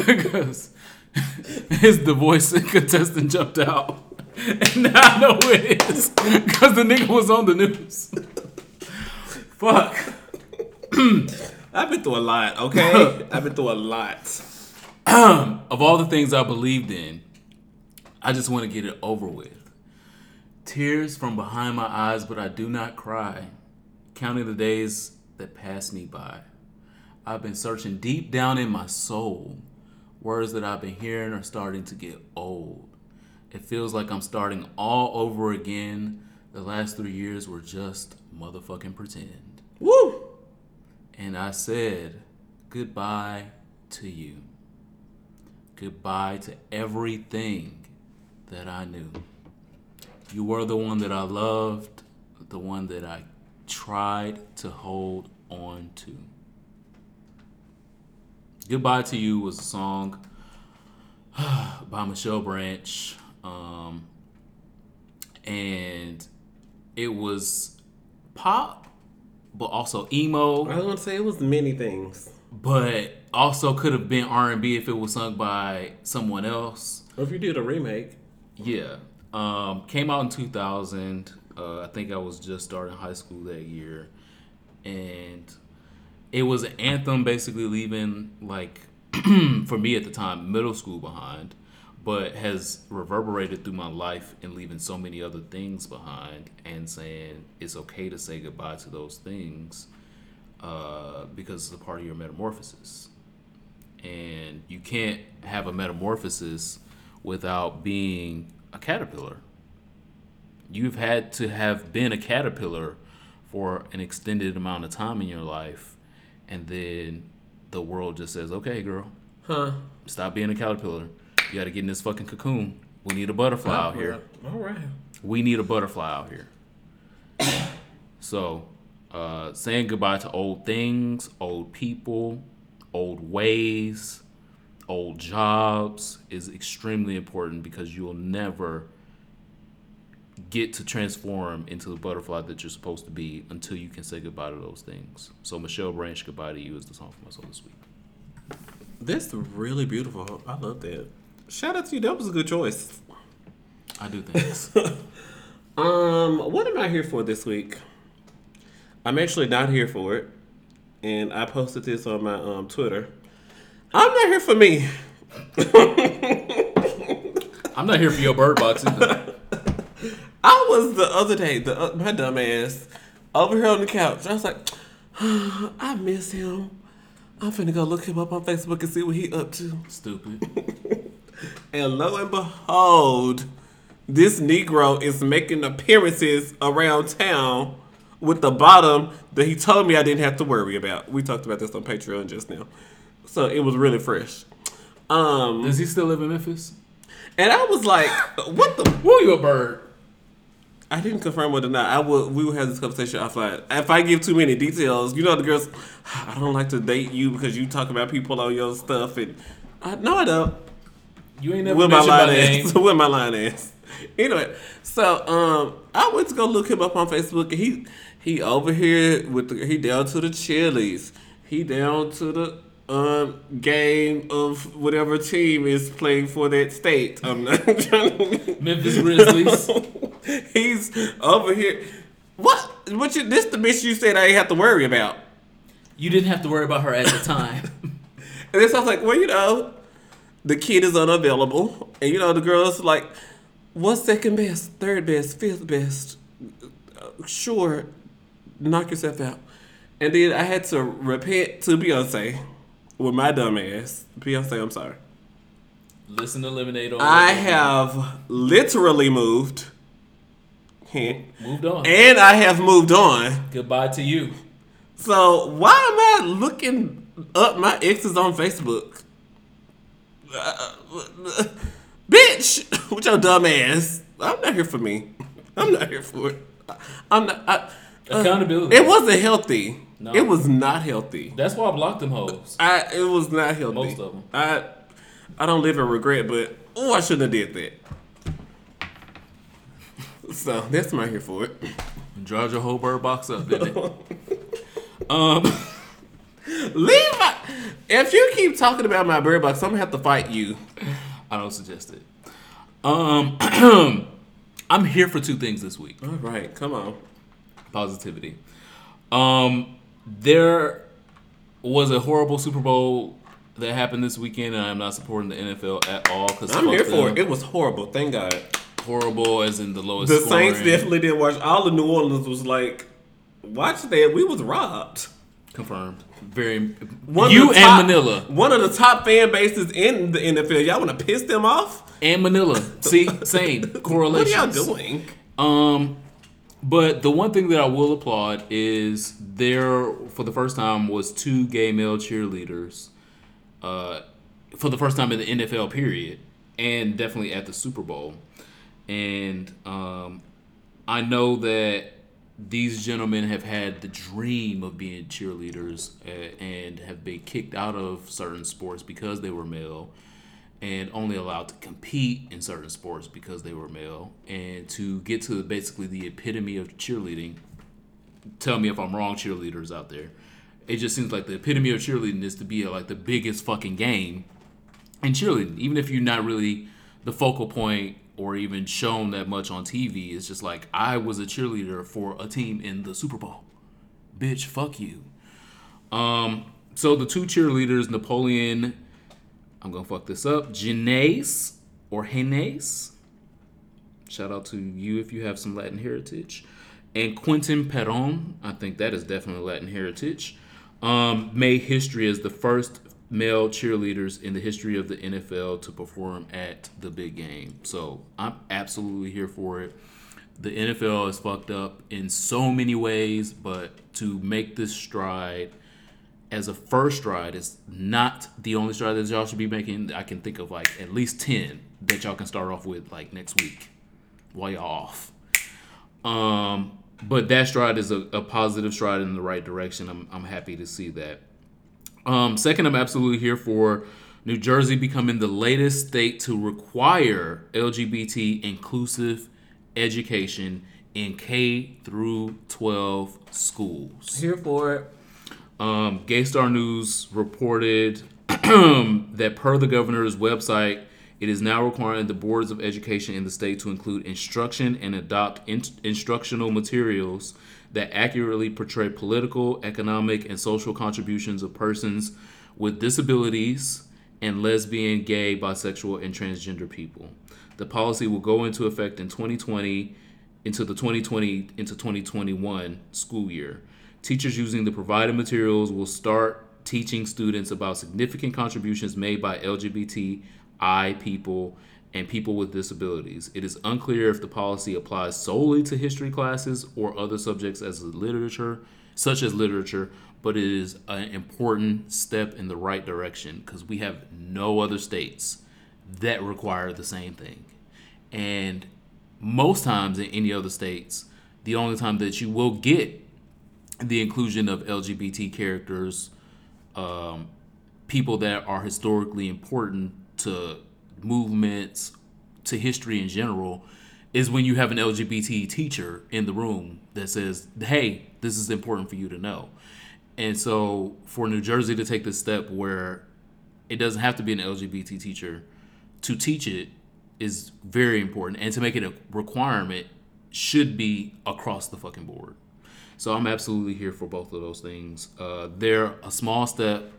because his divorce contestant jumped out. And now I know it is because the nigga was on the news. Fuck. I've been through a lot, okay? I've been through a lot. Of all the things I believed in, I just want to get it over with. Tears from behind my eyes, but I do not cry. Counting the days that pass me by. I've been searching deep down in my soul. Words that I've been hearing are starting to get old. It feels like I'm starting all over again. The last 3 years were just motherfucking pretend. Woo! And I said, goodbye to you. Goodbye to everything that I knew. You were the one that I loved, the one that I tried to hold on to. Goodbye to You was a song by Michelle Branch. And it was pop, but also emo. I was going to say it was many things. But also could have been R&B if it was sung by someone else. Or if you did a remake. Yeah. Came out in 2000. I think I was just starting high school that year. And it was an anthem basically leaving, like, for me at the time, middle school behind. But has reverberated through my life and leaving so many other things behind and saying it's okay to say goodbye to those things because it's a part of your metamorphosis. And you can't have a metamorphosis without being a caterpillar. You've had to have been a caterpillar for an extended amount of time in your life, and then the world just says, okay, girl, stop being a caterpillar. You got to get in this fucking cocoon. We need a butterfly out here. All right. We need a butterfly out here. So, saying goodbye to old things, old people, old ways, old jobs is extremely important because you'll never get to transform into the butterfly that you're supposed to be until you can say goodbye to those things. So, Michelle Branch, Goodbye to You is the song for my soul this week. That's really beautiful. I love that. Shout out to you. That was a good choice. I do thanks. What am I here for this week? I'm actually not here for it. And I posted this on my Twitter. I'm not here for me. I'm not here for your bird box either. I was the other day, my dumb ass, over here on the couch. I was like, I miss him. I'm finna go look him up on Facebook and see what he up to. Stupid. And lo and behold, this Negro is making appearances around town with the bottom that he told me I didn't have to worry about. We talked about this on Patreon just now. So it was really fresh. Does he still live in Memphis? And I was like, what the? Who you a bird? I didn't confirm or deny. We will have this conversation offline. If I give too many details, you know the girls, I don't like to date you because you talk about people on your stuff. And I don't. You ain't never mentioned my name. Where my line is. Anyway, so I went to go look him up on Facebook. And he over here, he down to the Chili's. He down to the game of whatever team is playing for that state. I'm not trying to... Memphis Grizzlies. He's over here. What? This the bitch you said I ain't have to worry about. You didn't have to worry about her at the time. And then so I was like, well, you know, the kid is unavailable. And, you know, the girl's like, what's second best, third best, fifth best? Sure, knock yourself out. And then I had to repent to Beyonce with my dumb ass. Beyonce, I'm sorry. Listen to Lemonade on. I have literally moved. Moved on. And I have moved on. Goodbye to you. So why am I looking up my exes on Facebook? Bitch, with your dumb ass. I'm not here for me. I'm not here for it. Accountability. It wasn't healthy. No. It was not healthy. That's why I blocked them hoes. It was not healthy. Most of them. I don't live in regret, but I shouldn't have did that. So, that's my here for it. Drive your whole bird box up, didn't it? Leave my... If you keep talking about my bird box, I'm going to have to fight you. I don't suggest it. I'm here for two things this week. All right. Come on. Positivity. There was a horrible Super Bowl that happened this weekend, and I'm not supporting the NFL at all. Cause I'm here for it. It was horrible. Thank God. Horrible as in the lowest score. The Saints definitely didn't watch. All of New Orleans was like, watch that. We was robbed. Confirmed. Very. You and Manila. One of the top fan bases in the NFL. Y'all want to piss them off? And Manila. See? Same. Correlations. What are y'all doing? But the one thing that I will applaud is there, for the first time, was two gay male cheerleaders. For the first time in the NFL period. And definitely at the Super Bowl. And I know that these gentlemen have had the dream of being cheerleaders and have been kicked out of certain sports because they were male, and only allowed to compete in certain sports because they were male. And to get to basically the epitome of cheerleading, tell me if I'm wrong, cheerleaders out there, it just seems like the epitome of cheerleading is to be at, like, the biggest fucking game in cheerleading, even if you're not really the focal point or even shown that much on TV. It's just like, I was a cheerleader for a team in the Super Bowl. Bitch, fuck you. So the two cheerleaders, Napoleon, I'm going to fuck this up, Genes, or Henes, shout out to you if you have some Latin heritage, and Quentin Peron, I think that is definitely Latin heritage, made history as the first male cheerleaders in the history of the NFL to perform at the big game. So I'm absolutely here for it. The NFL is fucked up in so many ways, but to make this stride as a first stride is not the only stride that y'all should be making. I can think of like at least 10 that y'all can start off with like next week while y'all off. But that stride is a positive stride in the right direction. I'm happy to see that. Second, I'm absolutely here for New Jersey becoming the latest state to require LGBT inclusive education in K through 12 schools. Here for it. Gay Star News reported that per the governor's website, it is now requiring the boards of education in the state to include instruction and adopt instructional materials that accurately portray political, economic, and social contributions of persons with disabilities and lesbian, gay, bisexual, and transgender people. The policy will go into effect in 2020 into 2021 school year. Teachers using the provided materials will start teaching students about significant contributions made by LGBTI people and people with disabilities. It is unclear if the policy applies solely to history classes or other subjects such as literature, but it is an important step in the right direction because we have no other states that require the same thing. And most times in any other states, the only time that you will get the inclusion of LGBT characters, people that are historically important to movements, to history in general, is when you have an LGBT teacher in the room that says, hey, this is important for you to know. And so for New Jersey to take this step where it doesn't have to be an LGBT teacher to teach it is very important, and to make it a requirement should be across the fucking board. So I'm absolutely here for both of those things. They're a small step,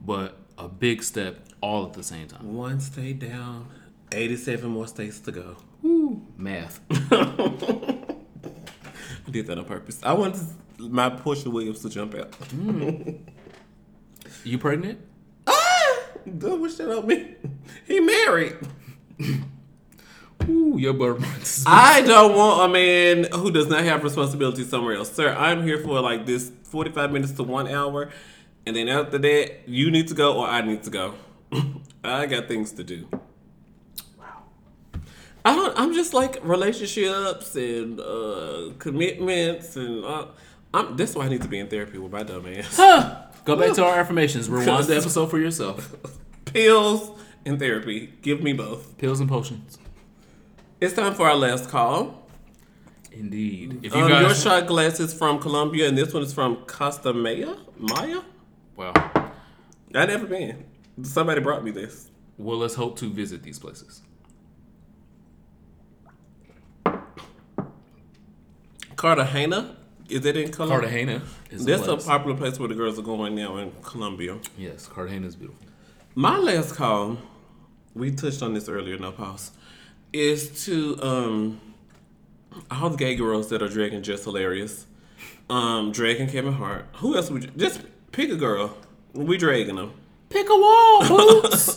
but a big step all at the same time. One state down, 87 more states to go. Woo, math. I did that on purpose. I wanted my Portia Williams to jump out. You pregnant? Don't wish that on me. He married. Ooh, your bird. I don't want a man who does not have responsibility somewhere else. Sir, I'm here for like this 45 minutes to 1 hour. And then after that, you need to go or I need to go. I got things to do. Wow. I'm just like relationships and commitments and that's why I need to be in therapy with my dumb ass. Huh. Go back to our affirmations. Rewind the episode for yourself. Pills and therapy. Give me both. Pills and potions. It's time for our last call. Indeed. If you guys... Your shot glass is from Colombia, and this one is from Costa Maya? Wow. I never been. Somebody brought me this. Well, let's hope to visit these places. Cartagena? Is it in Colombia? Cartagena is That's a popular place where the girls are going now in Colombia. Yes, Cartagena is beautiful. My last call, we touched on this earlier, no pause, is to all the gay girls that are dragging Jess Hilarious, dragging Kevin Hart. Who else would you... Just pick a girl. We dragging them. Pick a wall, Boots.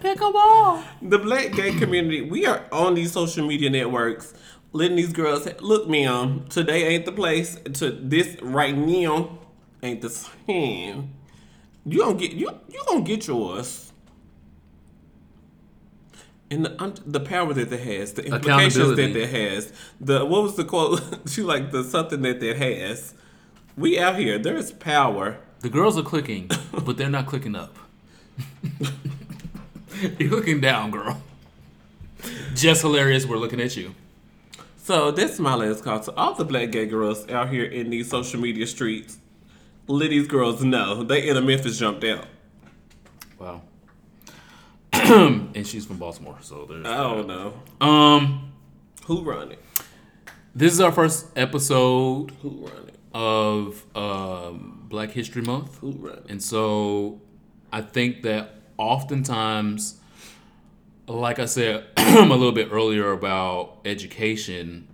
Pick a wall. The black gay community, we are on these social media networks letting these girls say, look, ma'am, today ain't the place. To this right now ain't the time. You don't get you gonna get yours. And the power that that has, the implications that that has, the what was the quote? She like the something that that has. We out here. There is power. The girls are clicking, but they're not clicking up. You're looking down, girl. Just hilarious. We're looking at you. So that's my last call to all the black gay girls out here in these social media streets. Let these girls know they in a Memphis jumped out. Wow. And she's from Baltimore, so there's. Oh no. Who run it? This is our first episode. Who run it? Of Black History Month. Ooh, right. And so I think that oftentimes, like I said a little bit earlier about education,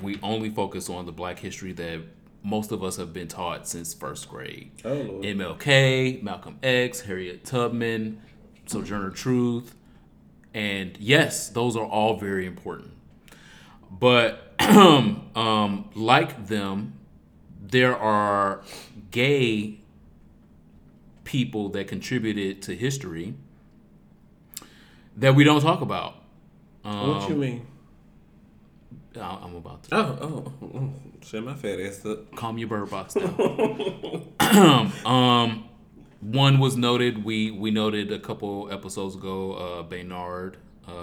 we only focus on the Black history that most of us have been taught since first grade. Oh, Lord. MLK, Malcolm X, Harriet Tubman, Sojourner Truth. And yes, those are all very important. But like them, there are gay people that contributed to history that we don't talk about. What you mean? I'm about to. Oh. Shut my fat ass up. Calm your bird box down. One was noted. We noted a couple episodes ago, Baynard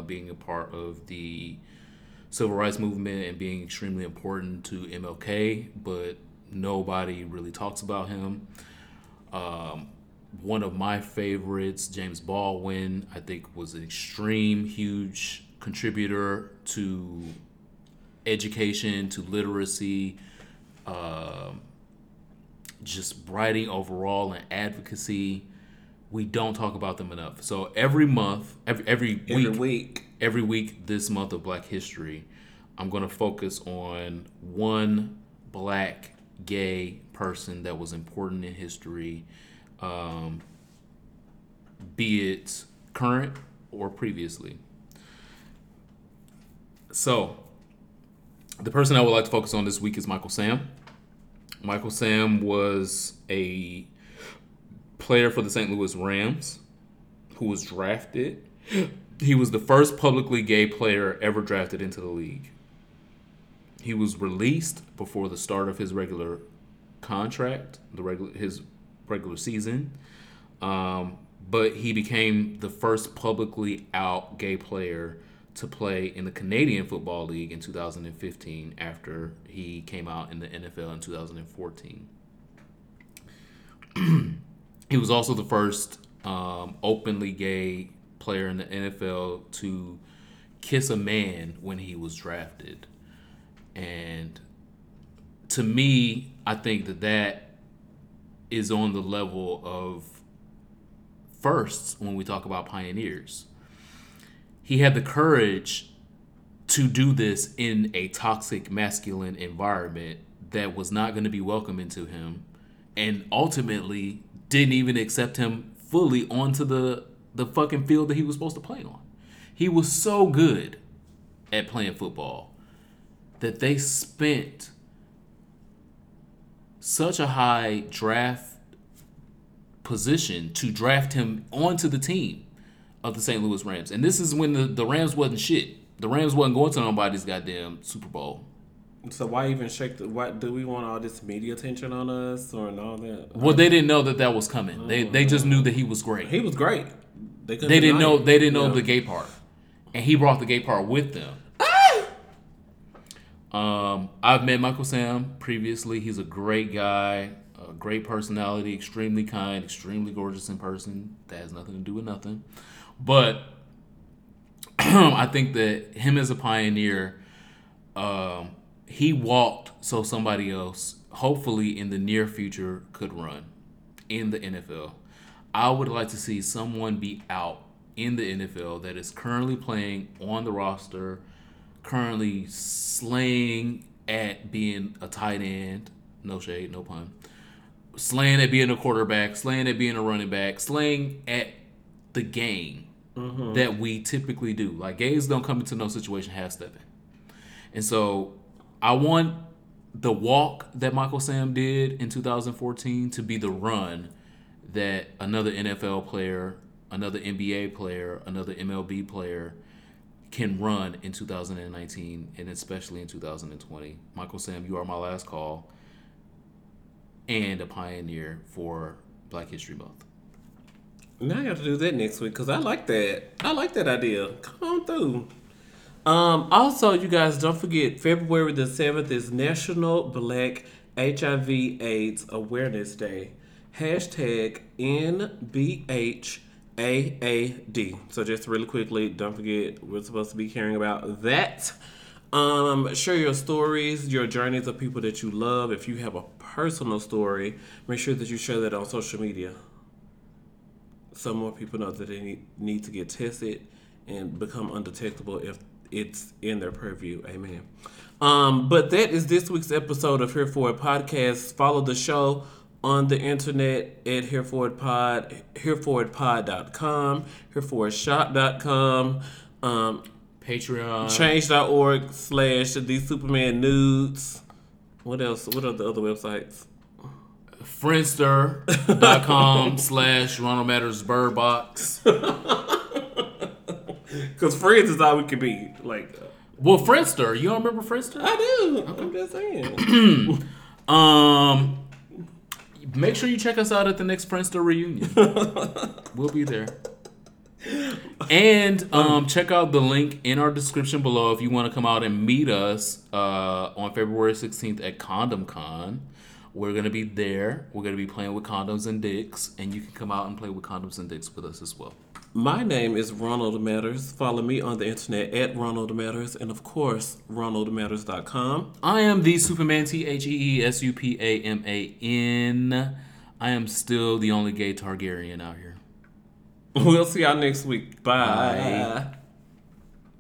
being a part of the Civil Rights Movement and being extremely important to MLK, but nobody really talks about him. One of my favorites, James Baldwin, I think was an extreme huge contributor to education, to literacy, just writing overall and advocacy. We don't talk about them enough. So every month, every week this month of Black History, I'm going to focus on one Black gay person that was important in history, be it current or previously. So the person I would like to focus on this week is Michael Sam. Michael Sam was a player for the St. Louis Rams who was drafted. He was the first publicly gay player ever drafted into the league. He was released before the start of his regular contract, his regular season. But he became the first publicly out gay player to play in the Canadian Football League in 2015 after he came out in the NFL in 2014. He was also the first openly gay player in the NFL to kiss a man when he was drafted. And to me, I think that that is on the level of firsts when we talk about pioneers. He had the courage to do this in a toxic masculine environment that was not going to be welcoming to him and ultimately didn't even accept him fully onto the fucking field that he was supposed to play on. He was so good at playing football that they spent such a high draft position to draft him onto the team of the St. Louis Rams. And this is when the Rams wasn't shit. The Rams wasn't going to nobody's goddamn Super Bowl. So why even shake the... Why, do we want all this media attention on us or all that? Well, they didn't know that that was coming. They just knew that he was great. He was great. They didn't know the gay part. And he brought the gay part with them. I've met Michael Sam previously. He's a great guy, a great personality, extremely kind, extremely gorgeous in person. That has nothing to do with nothing. But I think that him as a pioneer, he walked so somebody else, hopefully in the near future, could run in the NFL. I would like to see someone be out in the NFL that is currently playing on the roster, currently slaying at being a tight end, no shade, no pun, slaying at being a quarterback, slaying at being a running back, slaying at the game that we typically do. Like, gays don't come into no situation half-stepping. And so I want the walk that Michael Sam did in 2014 to be the run that another NFL player, another NBA player, another MLB player can run in 2019 and especially in 2020. Michael Sam, you are my last call and a pioneer for Black History Month. Now I got to do that next week because I like that. I like that idea. Come on through. Also, you guys, don't forget, February the 7th is National Black HIV/AIDS Awareness Day. Hashtag NBHAAD. So just really quickly, don't forget, we're supposed to be caring about that. Share your stories, your journeys of people that you love. If you have a personal story, make sure that you share that on social media, so more people know that they need to get tested and become undetectable if it's in their purview. Amen. But that is this week's episode of Here For It Podcast. Follow the show on the internet at Here For It Pod, HereForItPod.com, HereForItShop.com, Patreon, Change.org/TheSupermanNudes. What else? What are the other websites? Friendster.com/Ronald Matters Bird Box. Because friends is all we can be. Like, well, Friendster. You don't remember Friendster? I do. Okay. I'm just saying. Make sure you check us out at the next Friendster reunion. We'll be there. And check out the link in our description below if you want to come out and meet us on February 16th at Condom Con. We're going to be there. We're going to be playing with condoms and dicks. And you can come out and play with condoms and dicks with us as well. My name is Ronald Matters. Follow me on the internet at Ronald Matters. And, of course, RonaldMatters.com. I am the Superman, TheSupaman. I am still the only gay Targaryen out here. We'll see y'all next week. Bye. Bye.